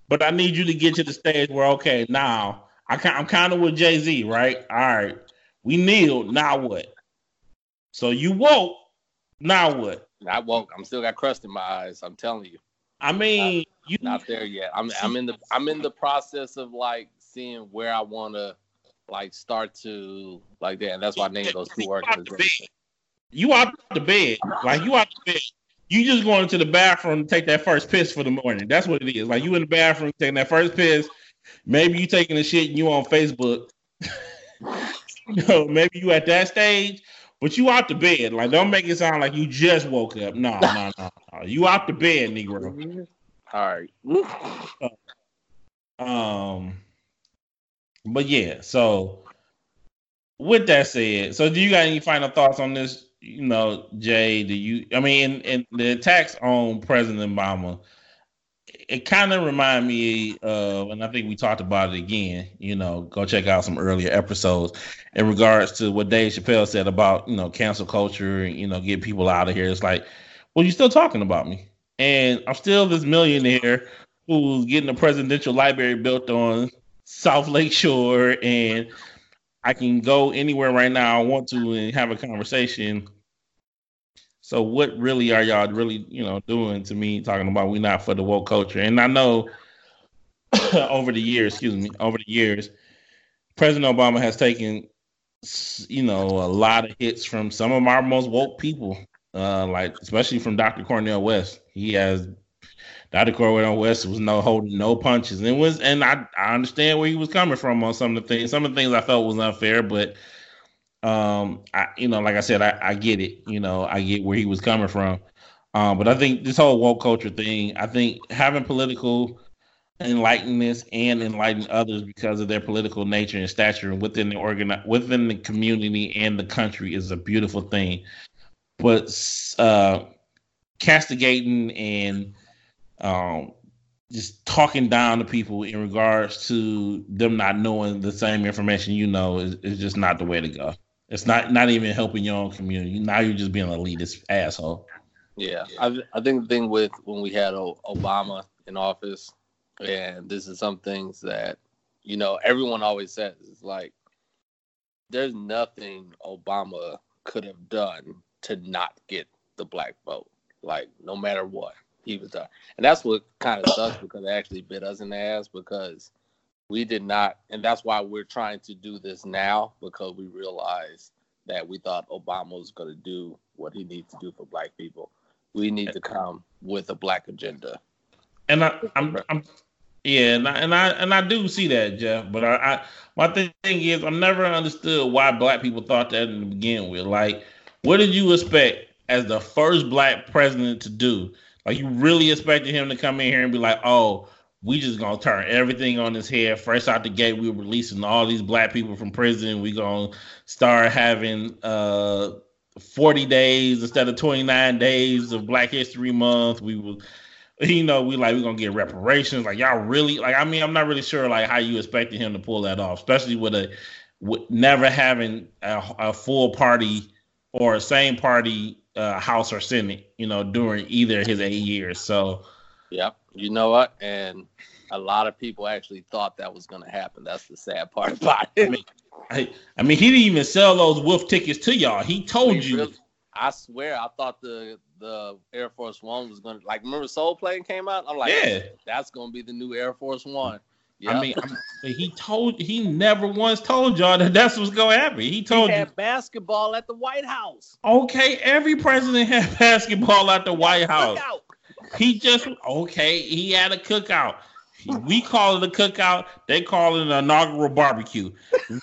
But I need you to get to the stage where, okay, now I can, I'm kind of with Jay-Z, right? All right. We kneeled. Now what? So you woke. Now what? I woke. I'm still got crust in my eyes. I'm telling you. I mean, not, you not there yet. I'm I'm in the I'm in the process of like seeing where I want to like start to like that. And that's why I named those two organizations. You out the bed, like you out the bed. You just going to the bathroom to take that first piss for the morning. That's what it is. Like you in the bathroom taking that first piss. Maybe you taking a shit and you on Facebook. You know, maybe you at that stage But you out the bed. Like, don't make it sound like you just woke up. No, no, no, no. You out the bed, Negro. All right. Um, but yeah, so with that said, so do you got any final thoughts on this? You know, Jay, do you, I mean, and the attacks on President Obama, it kind of remind me of, and I think we talked about it again, you know, go check out some earlier episodes in regards to what Dave Chappelle said about, you know, cancel culture and, you know, get people out of here. It's like, well, you're still talking about me. And I'm still this millionaire who's getting a presidential library built on South Lake Shore, and I can go anywhere right now I want to and have a conversation. So what really are y'all really, you know, doing to me talking about we not for the woke culture? And I know over the years, excuse me, over the years, President Obama has taken, you know, a lot of hits from some of our most woke people, uh, like especially from Doctor Cornel West. He has Doctor Cornel West was no holding no punches. And was and I, I understand where he was coming from on some of the things. Some of the things I felt was unfair, but um, I you know, like I said, I, I get it. You know, I get where he was coming from. Um, but I think this whole woke culture thing, I think having political enlightenment and enlighten others because of their political nature and stature within the organ within the community and the country is a beautiful thing. But uh, castigating and Um, just talking down to people in regards to them not knowing the same information you know is, is just not the way to go. It's not not even helping your own community. Now you're just being an elitist asshole. Yeah, I I think the thing with when we had Obama in office, and this is some things that you know everyone always says is like, there's nothing Obama could have done to not get the black vote. Like no matter what. He was done. And that's what kind of sucks because it actually bit us in the ass because we did not, and that's why we're trying to do this now because we realized that we thought Obama was going to do what he needs to do for black people. We need to come with a black agenda. And I, I'm, I'm, yeah, and I, and I and I do see that, Jeff. But I, I my thing is, I've never understood why black people thought that to begin with. Like, what did you expect as the first black president to do? Like, you really expected him to come in here and be like, oh, we just going to turn everything on his head. Fresh out the gate, we were releasing all these black people from prison. We going to start having uh, forty days instead of twenty-nine days of Black History Month. We will, you know, we like, we're going to get reparations. Like, y'all really, like, I mean, I'm not really sure, like, how you expected him to pull that off, especially with a, with never having a, a full party or a same party Uh, House or Senate, you know, during either his eight years. So, yep, you know what? And a lot of people actually thought that was going to happen. That's the sad part about it. I mean, I, I mean, he didn't even sell those wolf tickets to y'all. He told I mean, you. Really, I swear, I thought the the Air Force One was going to like. Remember, Soul Plane came out. I'm like, yeah, that's going to be the new Air Force One. Yep. I mean, I mean, he told he never once told y'all that that's what's going to happen. He told he had you basketball at the White House. Okay, every president had basketball at the White House. Cookout. He just okay. He had a cookout. We call it a cookout. They call it an inaugural barbecue.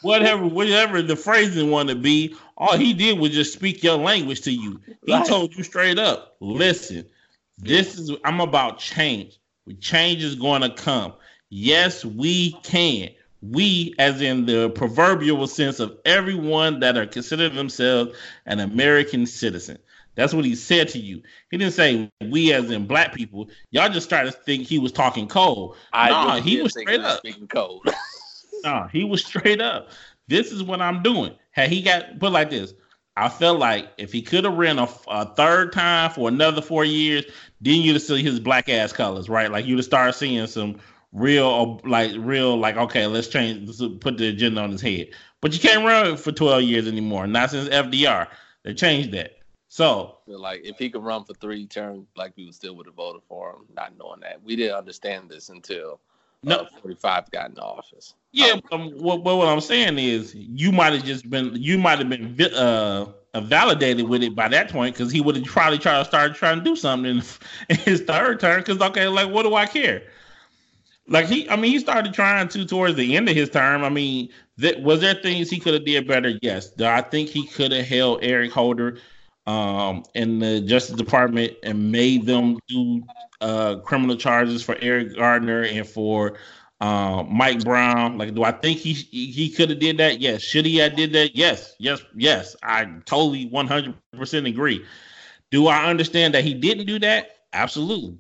Whatever, whatever the phrasing wanted to be. All he did was just speak your language to you. He right. told you straight up. Listen, this is I'm about change. Change is going to come. Yes, we can. We, as in the proverbial sense of everyone that are considered themselves an American citizen. That's what he said to you. He didn't say we as in black people. Y'all just started to think he was talking cold. I nah, he was straight up. Speaking cold. nah, he was straight up. This is what I'm doing. Had he got put like this, I felt like if he could have ran a, a third time for another four years, then you'd have seen his black ass colors, right? Like you'd have started seeing some Real, like, real, like, okay, let's change, let's put the agenda on his head. But you can't run for twelve years anymore, not since F D R. They changed that. So, like, if he could run for three terms, black people still would have voted for him, not knowing that. We didn't understand this until no. uh, forty-five got in office. Yeah, but um, what, what I'm saying is you might have just been, you might have been uh, validated with it by that point because he would have probably tried to start trying to do something in, in his third term because, okay, like, what do I care? Like he, I mean, he started trying to towards the end of his term. I mean, th- was there things he could have did better? Yes. I think he could have held Eric Holder um, in the Justice Department and made them do uh, criminal charges for Eric Gardner and for uh, Mike Brown. Like, do I think he he could have did that? Yes. Should he have did that? Yes. Yes. Yes. I totally one hundred percent agree. Do I understand that he didn't do that? Absolutely.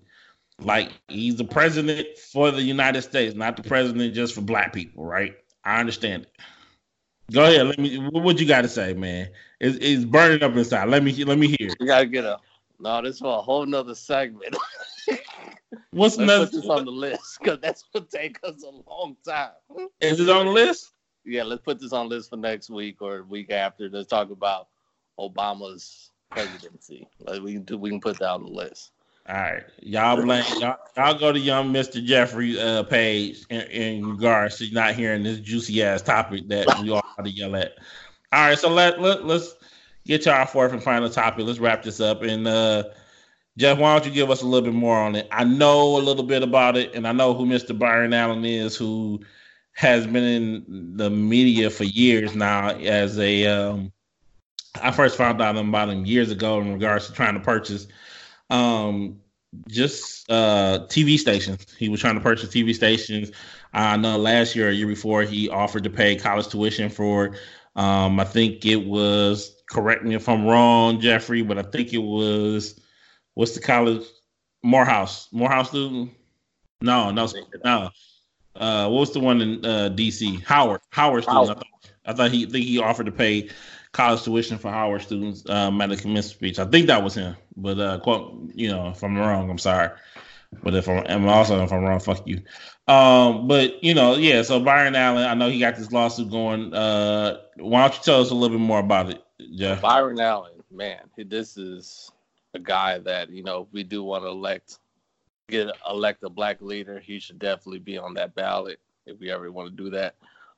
Like, he's the president for the United States, not the president just for black people, right? I understand it. Go ahead. Let me. What you got to say, man? It's, it's burning up inside. Let me. Let me hear. You gotta get up. No, this is for a whole nother segment. What's another? Put this on the list because that's what take us a long time. Is it on the list? Yeah, let's put this on the list for next week or the week after. Let's talk about Obama's presidency. Like we can do. We can put that on the list. All right, y'all blame y'all, y'all go to young Mister Jeffrey uh, page in, in regards to not hearing this juicy ass topic that we all ought to yell at. All right, so let, let let's get y'all fourth and final topic. Let's wrap this up. And uh, Jeff, why don't you give us a little bit more on it? I know a little bit about it, and I know who Mister Byron Allen is, who has been in the media for years now. As a, um, I first found out about him years ago in regards to trying to purchase. Um, just uh, T V stations. He was trying to purchase T V stations. I know last year or year before, he offered to pay college tuition for, um, I think it was, correct me if I'm wrong, Jeffrey, but I think it was, what's the college? Morehouse. Morehouse student? No, no, no. Uh, what was the one in uh, D C? Howard. Howard student. Howard. I thought, I thought he, think he offered to pay college tuition for Howard students um, at the commencement speech. I think that was him, but uh, quote, you know, if I'm wrong, I'm sorry. But if I'm, I'm also if I'm wrong, fuck you. Um, but you know, yeah. So Byron Allen, I know he got this lawsuit going. Uh, why don't you tell us a little bit more about it, Jeff? Byron Allen, man, this is a guy that you know we do want to elect, get elect a black leader. He should definitely be on that ballot if we ever want to do that.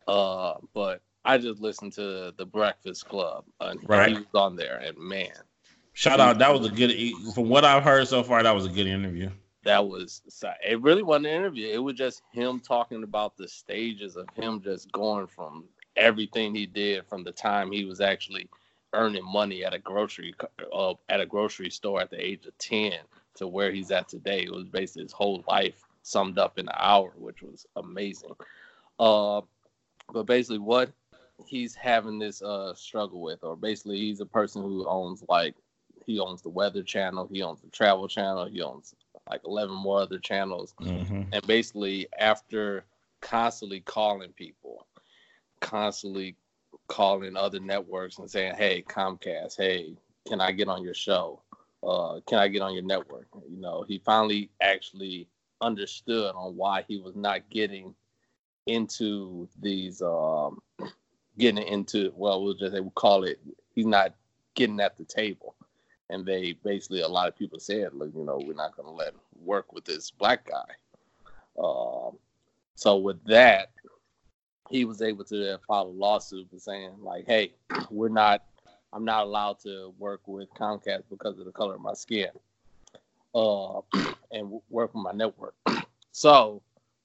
Uh, but I just listened to the Breakfast Club, and right. He was on there, and man, shout out! That was a good. From what I've heard so far, that was a good interview. That was. It really wasn't an interview. It was just him talking about the stages of him just going from everything he did, from the time he was actually earning money at a grocery uh, at a grocery store at the age of ten to where he's at today. It was basically his whole life summed up in an hour, which was amazing. Uh, but basically, what he's having this uh struggle with, or basically he's a person who owns like he owns the Weather Channel, he owns the Travel Channel, he owns like eleven more other channels. Mm-hmm. And basically after constantly calling people, constantly calling other networks and saying, hey, Comcast, hey, can I get on your show? Uh, can I get on your network? You know, he finally actually understood on why he was not getting into these um getting into, well, we'll just they will call it, he's not getting at the table. And they basically, a lot of people said, look, you know, we're not going to let him work with this black guy. Um, so with that, he was able to file a lawsuit for saying, like, hey, we're not, I'm not allowed to work with Comcast because of the color of my skin uh, and work with my network. So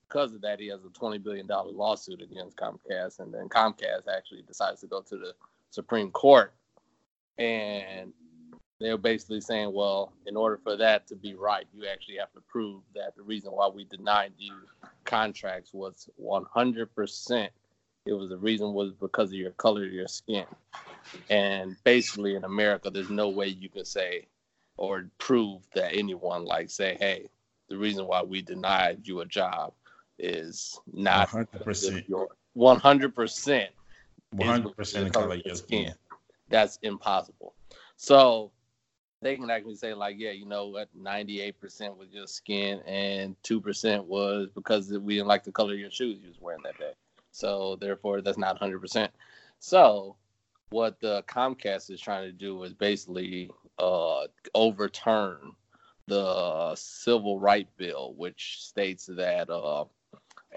because of that, he has a twenty billion dollars lawsuit against Comcast, and then Comcast actually decides to go to the Supreme Court, and they're basically saying, well, in order for that to be right, you actually have to prove that the reason why we denied you contracts was one hundred percent. It was the reason was because of your color of your skin. And basically in America, there's no way you can say or prove that anyone like say, hey, the reason why we denied you a job is not one hundred percent. Your one hundred percent. one hundred percent of color of your skin. That's impossible. So they can actually say, like, yeah, you know what, ninety-eight percent was your skin and two percent was because we didn't like the color of your shoes you was wearing that day. So therefore, that's not one hundred percent. So what the Comcast is trying to do is basically uh, overturn the Civil Rights Bill, which states that uh,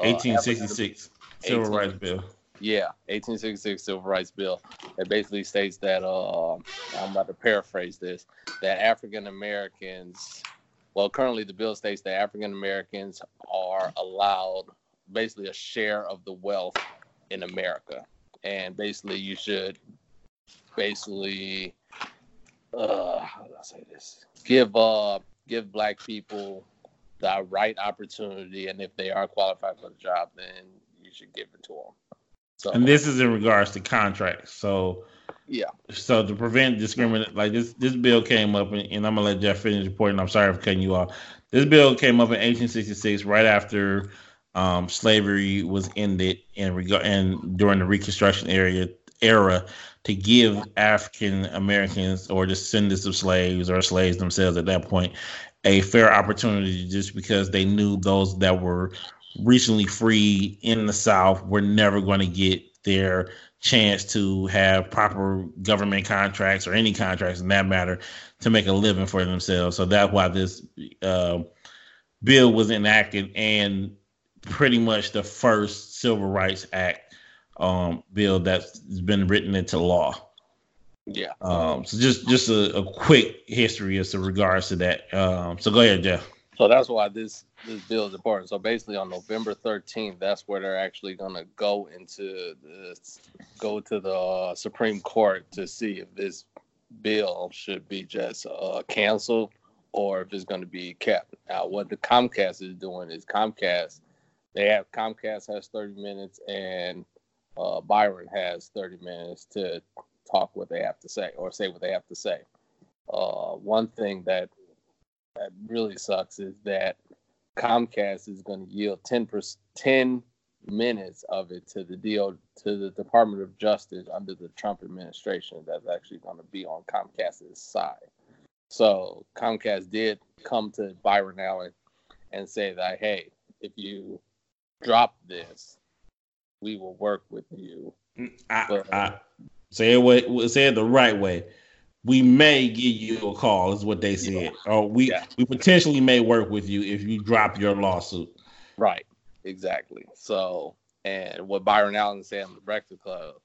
eighteen sixty-six uh, Civil Rights Bill. Yeah, eighteen sixty-six Civil Rights Bill. It basically states that, uh, I'm about to paraphrase this, that African Americans well, currently the bill states that African Americans are allowed basically a share of the wealth in America. And basically you should basically, uh, how do I say this? Give, uh, give black people the right opportunity. And if they are qualified for the job, then you should give it to them. So, and this is in regards to contracts. So, yeah. So to prevent discrimination, like this, this bill came up, and, and I'm gonna let Jeff finish reporting. I'm sorry for cutting you off. This bill came up in eighteen sixty-six, right after um, slavery was ended, and reg- and during the Reconstruction era, era to give African Americans or descendants of slaves or slaves themselves at that point a fair opportunity, just because they knew those that were recently freed in the South were never going to get their chance to have proper government contracts or any contracts in that matter to make a living for themselves. So that's why this uh, bill was enacted, and pretty much the first Civil Rights Act um, bill that's been written into law. Yeah. Um, so just just a, a quick history as to regards to that. Um, so go ahead, Jeff. So that's why this, this bill is important. So basically on November thirteenth, that's where they're actually going to go into the, go to the uh, Supreme Court to see if this bill should be just uh, canceled or if it's going to be kept. Now, what the Comcast is doing is Comcast, they have Comcast has thirty minutes and uh, Byron has thirty minutes to talk what they have to say or say what they have to say. Uh, one thing that that really sucks is that Comcast is going to yield ten minutes of it to the D O, to the Department of Justice under the Trump administration. That's actually going to be on Comcast's side. So Comcast did come to Byron Allen and say that, hey, if you drop this, we will work with you. I, but, I, say it way, say it the right way. We may give you a call, is what they said. Yeah. Or we yeah. we potentially may work with you if you drop your lawsuit. Right, exactly. So, and what Byron Allen said on the Breakfast Club,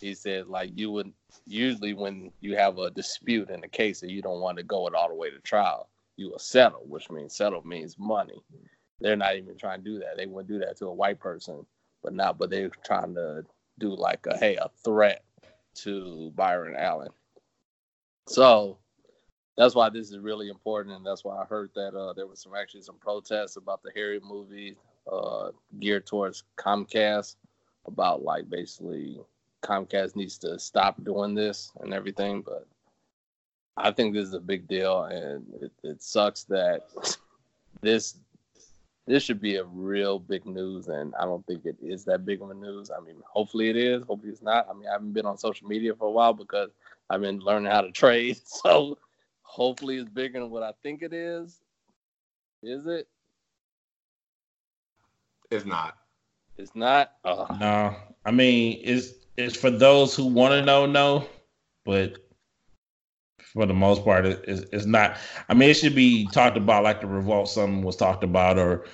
he said, like, you would usually when you have a dispute in a case that you don't want to go it all the way to trial, you will settle, which means settle means money. They're not even trying to do that. They wouldn't do that to a white person, but not. But they're trying to do like a hey, a threat to Byron Allen. So that's why this is really important, and that's why I heard that uh, there was some actually some protests about the Harry movie uh, geared towards Comcast about like basically Comcast needs to stop doing this and everything. But I think this is a big deal, and it, it sucks that this this should be a real big news, and I don't think it is that big of a news. I mean, hopefully it is. Hopefully it's not. I mean, I haven't been on social media for a while because I've been learning how to trade, so hopefully it's bigger than what I think it is. Is it? It's not. It's not? Uh, no. I mean, it's, it's for those who want to know, no, but for the most part, it, it's, it's not. I mean, it should be talked about like the revolt something was talked about, or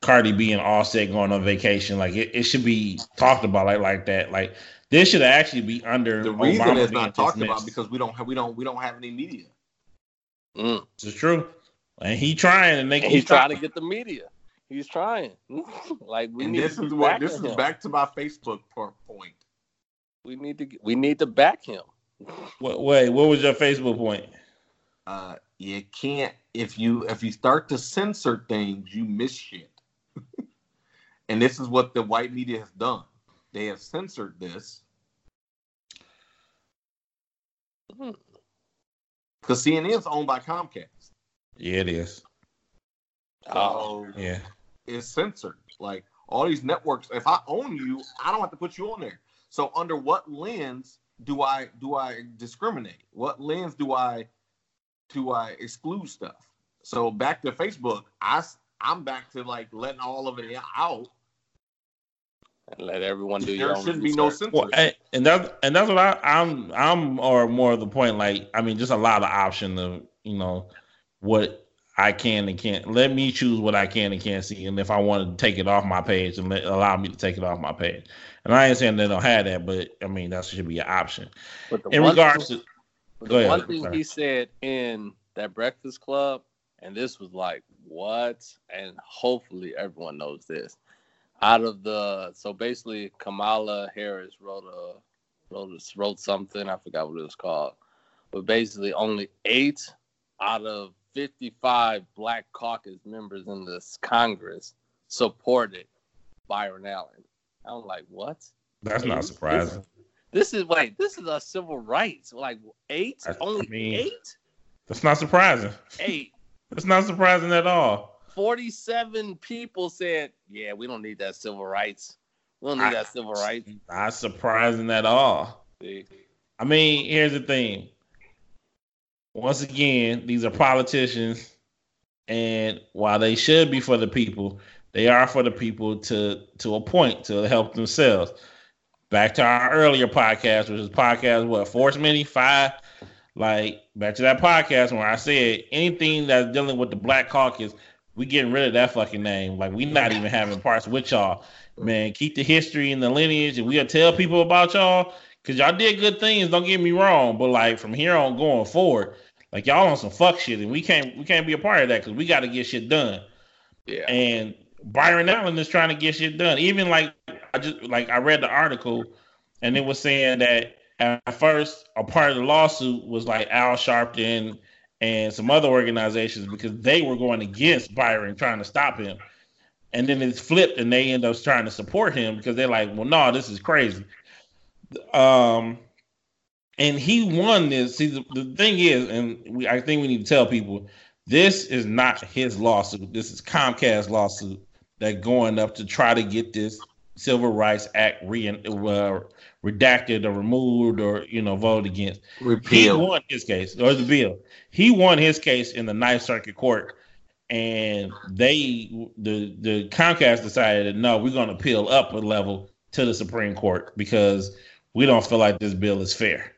Cardi B and Offset going on vacation. Like, it, it should be talked about like, like that. Like, this should actually be under the reason Obama it's not talked dismissed. About because we don't have we don't we don't have any media. Mm. This is true, and he trying and they and he's trying to get the media. He's trying. Like we and need. This to is what this him. Is back to my Facebook point. We need to we need to back him. Wait, wait what was your Facebook point? Uh, you can't if you if you start to censor things, you miss shit. And this is what the white media has done. They have censored this. Because C N N is owned by Comcast. Yeah, it is. Oh, so yeah. It's censored. Like, all these networks, if I own you, I don't have to put you on there. So under what lens do I do I discriminate? What lens do I do I exclude stuff? So back to Facebook, I, I'm back to, like, letting all of it out. And let everyone do your own. There shouldn't be no censorship. Well, and, and that's and that's what I, I'm I'm or more of the point. Like I mean, just allow the option of you know what I can and can't. Let me choose what I can and can't see. And if I want to take it off my page, and let, allow me to take it off my page. And I ain't saying they don't have that, but I mean that should be an option. But the in regards thing, to, go the ahead, one thing sorry. He said in that Breakfast Club, And this was like, what? And hopefully everyone knows this. Out of the, so basically Kamala Harris wrote a, wrote a, wrote something. I forgot what it was called. But basically only eight out of fifty-five Black Caucus members in this Congress supported Byron Allen. I'm like, what? That's eight? Not surprising. This, this is, wait, this is a civil rights. Like, eight? I, only I mean, eight? That's not surprising. Eight. That's not surprising at all. forty-seven people said, yeah, we don't need that civil rights. We don't need I, that civil rights. Not surprising at all. See? I mean, here's the thing. Once again, these are politicians, and while they should be for the people, they are for the people to, to a point, to help themselves. Back to our earlier podcast, which is podcast, what, four, Smitty, five? Like, back to that podcast where I said anything that's dealing with the Black Caucus, we getting rid of that fucking name. Like, we not even having parts with y'all. Man, keep the history and the lineage, and we'll tell people about y'all, because y'all did good things, don't get me wrong, but, like, from here on going forward, like, y'all on some fuck shit, and we can't we can't be a part of that because we got to get shit done. Yeah. And Byron Allen is trying to get shit done. Even like I just like I read the article, and it was saying that at first a part of the lawsuit was like Al Sharpton and some other organizations because they were going against Byron trying to stop him, and then it's flipped and they end up trying to support him because they're like, well, no, this is crazy. Um, and he won this. See, the, the thing is, and we, I think we need to tell people, this is not his lawsuit. This is Comcast's lawsuit that's going up to try to get this Civil Rights Act re- uh, redacted or removed or, you know, voted against. Repeal. He won his case, or the bill. He won his case in the Ninth Circuit Court, and they, the, the Comcast decided, no, we're going to appeal up a level to the Supreme Court because we don't feel like this bill is fair.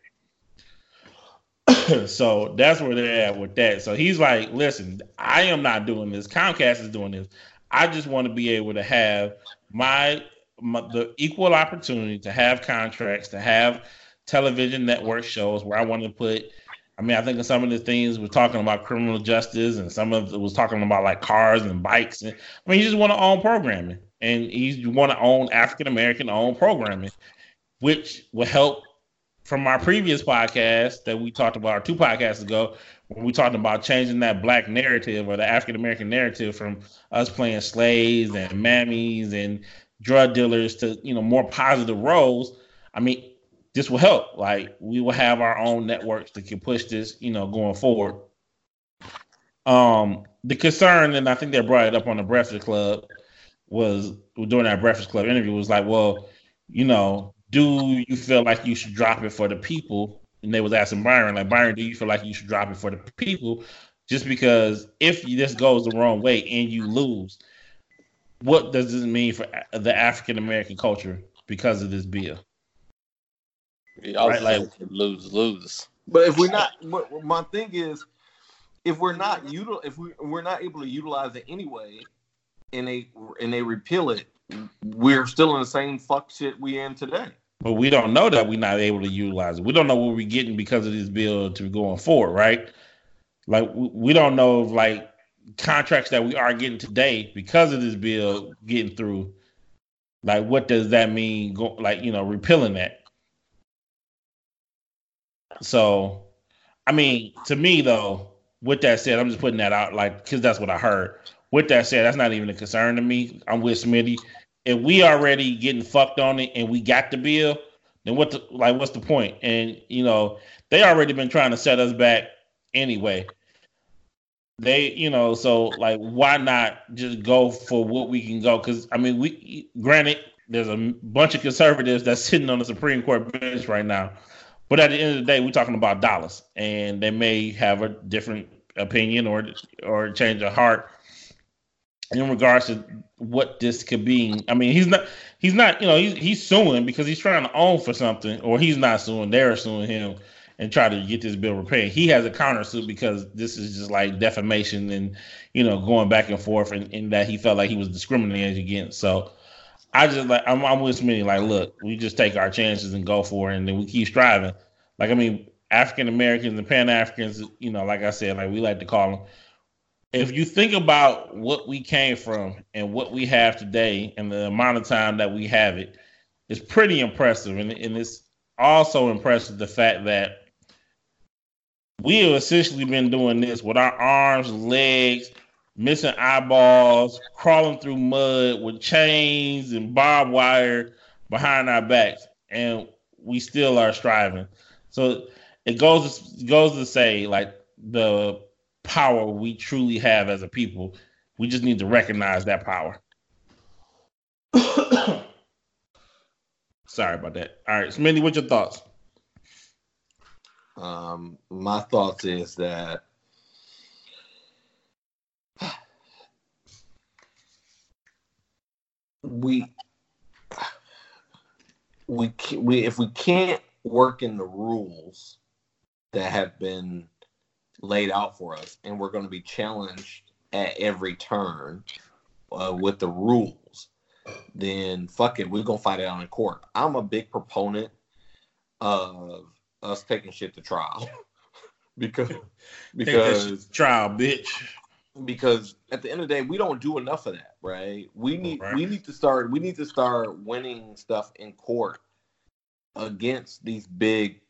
So that's where they're at with that. So he's like, listen, I am not doing this. Comcast is doing this. I just want to be able to have my, my the equal opportunity to have contracts, to have television network shows where I want to put, I mean, I think of some of the things we're talking about criminal justice, and some of it was talking about like cars and bikes. And I mean, you just want to own programming, and you want to own African-American owned programming, which will help. From our previous podcast that we talked about, or two podcasts ago, when we talked about changing that Black narrative or the African-American narrative from us playing slaves and mammies and drug dealers to, you know, more positive roles. I mean, this will help. Like, we will have our own networks that can push this, you know, going forward. Um, the concern, and I think they brought it up on the Breakfast Club, was during our Breakfast Club interview, was like, well, you know, do you feel like you should drop it for the people? And they was asking Byron, like, Byron, do you feel like you should drop it for the people? Just because if this goes the wrong way and you lose, what does this mean for the African-American culture because of this bill? Right? Like, lose, lose. But if we're not, but my thing is, if we're not util, if we we're not able to utilize it anyway, and they and they repeal it, we're still in the same fuck shit we in today. But we don't know that we're not able to utilize it. We don't know what we're getting because of this bill to going forward, right? Like, we don't know if, like, contracts that we are getting today because of this bill getting through, like, what does that mean, go, like, you know, repealing that? So, I mean, to me, though, with that said, I'm just putting that out, like, because that's what I heard. With that said, that's not even a concern to me. I'm with Smitty. If we already getting fucked on it and we got the bill, then what the, like, what's the point? And, you know, they already been trying to set us back anyway. They, you know, so, like, why not just go for what we can go? Because, I mean, we granted, there's a bunch of conservatives that's sitting on the Supreme Court bench right now. But at the end of the day, we're talking about dollars. And they may have a different opinion or or change of heart in regards to what this could be. I mean, he's not, he's not, you know, he's, he's suing because he's trying to own for something, or he's not suing, they're suing him and try to get this bill repaired. He has a countersuit because this is just like defamation and, you know, going back and forth, and, and that he felt like he was discriminated against. So I just like, I'm, I'm with Smitty. Like, look, we just take our chances and go for it. And then we keep striving. Like, I mean, African-Americans and Pan-Africans, you know, like I said, like we like to call them, if you think about what we came from and what we have today and the amount of time that we have it, it's pretty impressive. And, and it's also impressive the fact that we have essentially been doing this with our arms, legs, missing eyeballs, crawling through mud with chains and barbed wire behind our backs, and we still are striving. So it goes it goes to say, like, the power we truly have as a people, we just need to recognize that power. Sorry about that. All right, Smitty, what's your thoughts? Um, my thoughts is that we, we, we, if we can't work in the rules that have been laid out for us, and we're going to be challenged at every turn uh, with the rules, then fuck it, we're going to fight it out in court. I'm a big proponent of us taking shit to trial because because trial, bitch. Because at the end of the day, we don't do enough of that, right? We need right. we need to start we need to start winning stuff in court against these big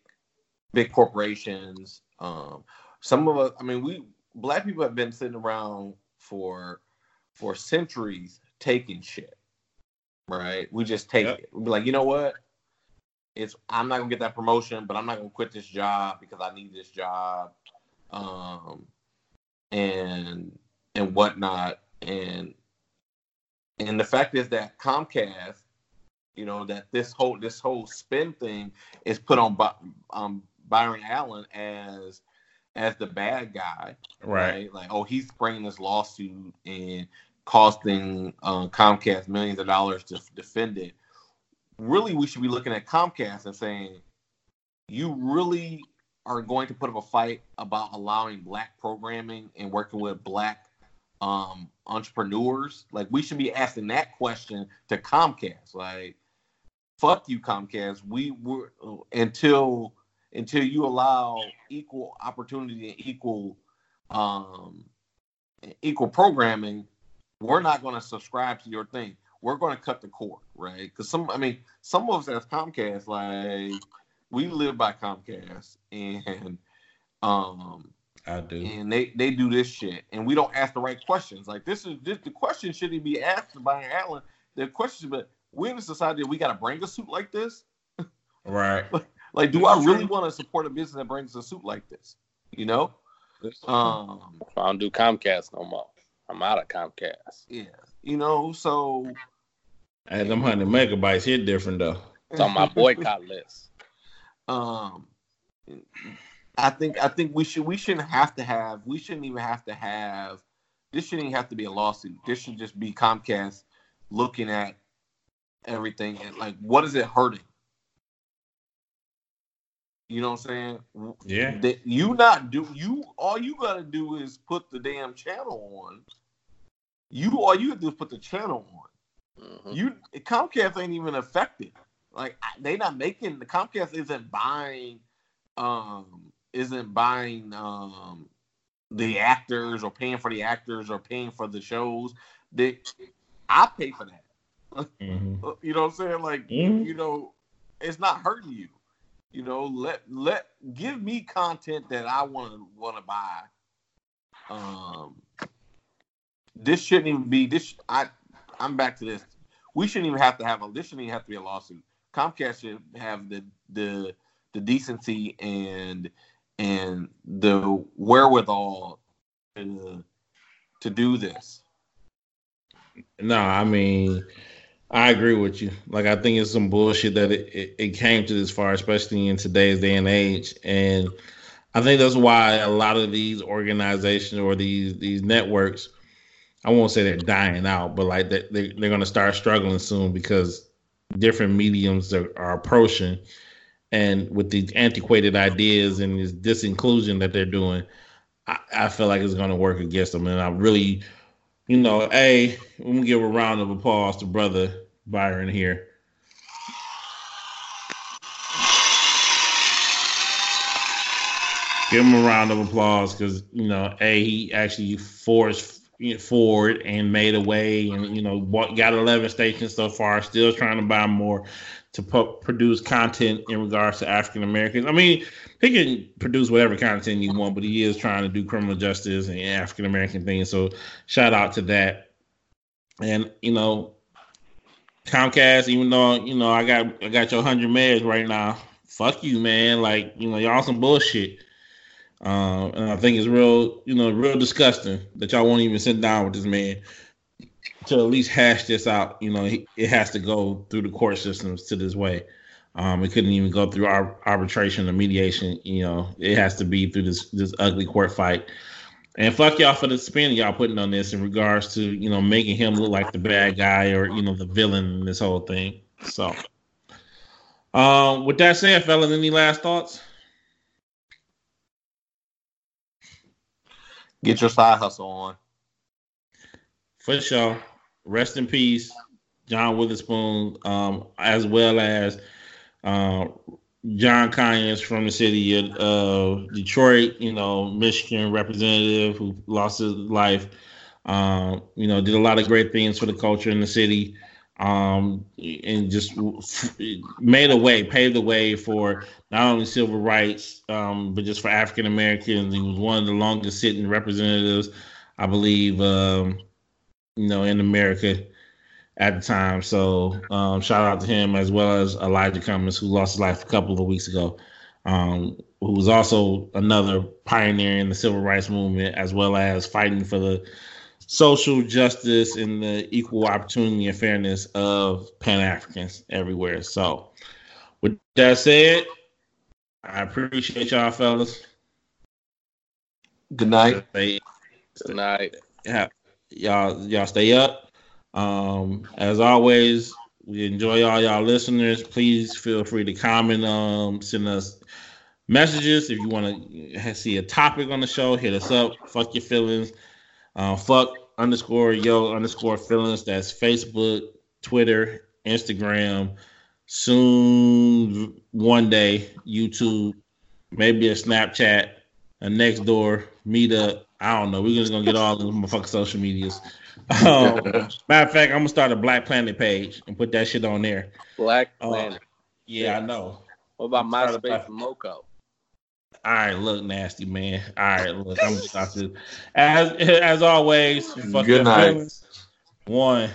big corporations. Um, some of us, I mean, we black people have been sitting around for for centuries taking shit, right? We just take yep. it. We be like, you know what? It's I'm not gonna get that promotion, but I'm not gonna quit this job because I need this job, um, and and whatnot. And and the fact is that Comcast, you know, that this whole this whole spin thing is put on by, um, Byron Allen as as the bad guy, right? right? Like, oh, he's bringing this lawsuit and costing uh, Comcast millions of dollars to defend it. Really, we should be looking at Comcast and saying, you really are going to put up a fight about allowing black programming and working with black um, entrepreneurs? Like, we should be asking that question to Comcast. Like, fuck you, Comcast. We were until until you allow equal opportunity and equal um, equal programming, we're not going to subscribe to your thing. We're going to cut the cord, right? Because some, I mean, some of us as Comcast, like, we live by Comcast, and um, I do, and they, they do this shit, and we don't ask the right questions. Like, this is this, the question shouldn't be asked by Allen. The question, but we in a society that we got to bring a suit like this, right? like, like, do I really want to support a business that brings a suit like this? You know, um, I don't do Comcast no more. I'm out of Comcast. Yeah, you know, so. And them hundred megabytes hit different though. It's on my boycott list. Um, I think I think we should we shouldn't have to have we shouldn't even have to have this shouldn't even have to be a lawsuit. This should just be Comcast looking at everything and like, what is it hurting? You know what I'm saying? Yeah. That you not do you all you gotta do is put the damn channel on. You all you do is put the channel on. Mm-hmm. You Comcast ain't even affected. Like they not making the Comcast isn't buying, um, isn't buying um, the actors or paying for the actors or paying for the shows. They, I pay for that. Mm-hmm. You know what I'm saying? Like mm-hmm. you know, it's not hurting you. You know, let let give me content that I want to want to buy. Um, this shouldn't even be this. I I'm back to this. We shouldn't even have to have a. This shouldn't even have to be a lawsuit. Comcast should have the the the decency and and the wherewithal to to do this. No, I mean. I agree with you. Like, I think it's some bullshit that it, it, it came to this far, especially in today's day and age. And I think that's why a lot of these organizations or these these networks, I won't say they're dying out, but like they, they, they're going to start struggling soon because different mediums are, are approaching. And with these antiquated ideas and this disinclusion that they're doing, I, I feel like it's going to work against them. And I really... You know, A, we're going to give a round of applause to Brother Byron here. Give him a round of applause because, you know, A, he actually forced forward and made a way and, you know, bought, got eleven stations so far, still trying to buy more to pu- produce content in regards to African Americans. I mean, he can produce whatever content you want, but he is trying to do criminal justice and African American things. So shout out to that. And, you know, Comcast, even though, you know, I got I got your one hundred megs right now. Fuck you, man. Like, you know, y'all some bullshit. Um, and I think it's real, you know, real disgusting that y'all won't even sit down with this man to at least hash this out. You know, he, it has to go through the court systems to this way. Um, it couldn't even go through ar- arbitration or mediation. You know, it has to be through this this ugly court fight. And fuck y'all for the spin y'all putting on this in regards to, you know, making him look like the bad guy or, you know, the villain in this whole thing. So, um, with that said, fellas, any last thoughts? Get your side hustle on. For sure. Rest in peace, John Witherspoon, um, as well as uh, John Kynes from the city of uh, Detroit, you know, Michigan representative who lost his life. Um, you know, did a lot of great things for the culture in the city, um, and just made a way, paved the way for not only civil rights, um, but just for African Americans. He was one of the longest sitting representatives, I believe, um, you know, in America at the time. So um, shout out to him as well as Elijah Cummings, who lost his life a couple of weeks ago, um, who was also another pioneer in the civil rights movement, as well as fighting for the social justice and the equal opportunity and fairness of Pan-Africans everywhere. So with that said, I appreciate y'all, fellas. Good night. Stay, stay, Good night. Yeah, y'all, y'all stay up. Um, as always, we enjoy all y'all listeners. Please feel free to comment, um, send us messages. If you want to see a topic on the show, hit us up. Fuck your feelings. Uh, fuck underscore yo underscore feelings. That's Facebook, Twitter, Instagram. Soon, one day, YouTube, maybe a Snapchat, a Nextdoor, Meetup. I don't know. We're just gonna get all those motherfucking social medias. Um, matter of fact, I'm gonna start a Black Planet page and put that shit on there. Black Planet. Uh, yeah, yeah, I know. What about MySpace and Moco? All right, look, nasty man. All right, look, I'm just out to. As as always, fuck your feelings. One.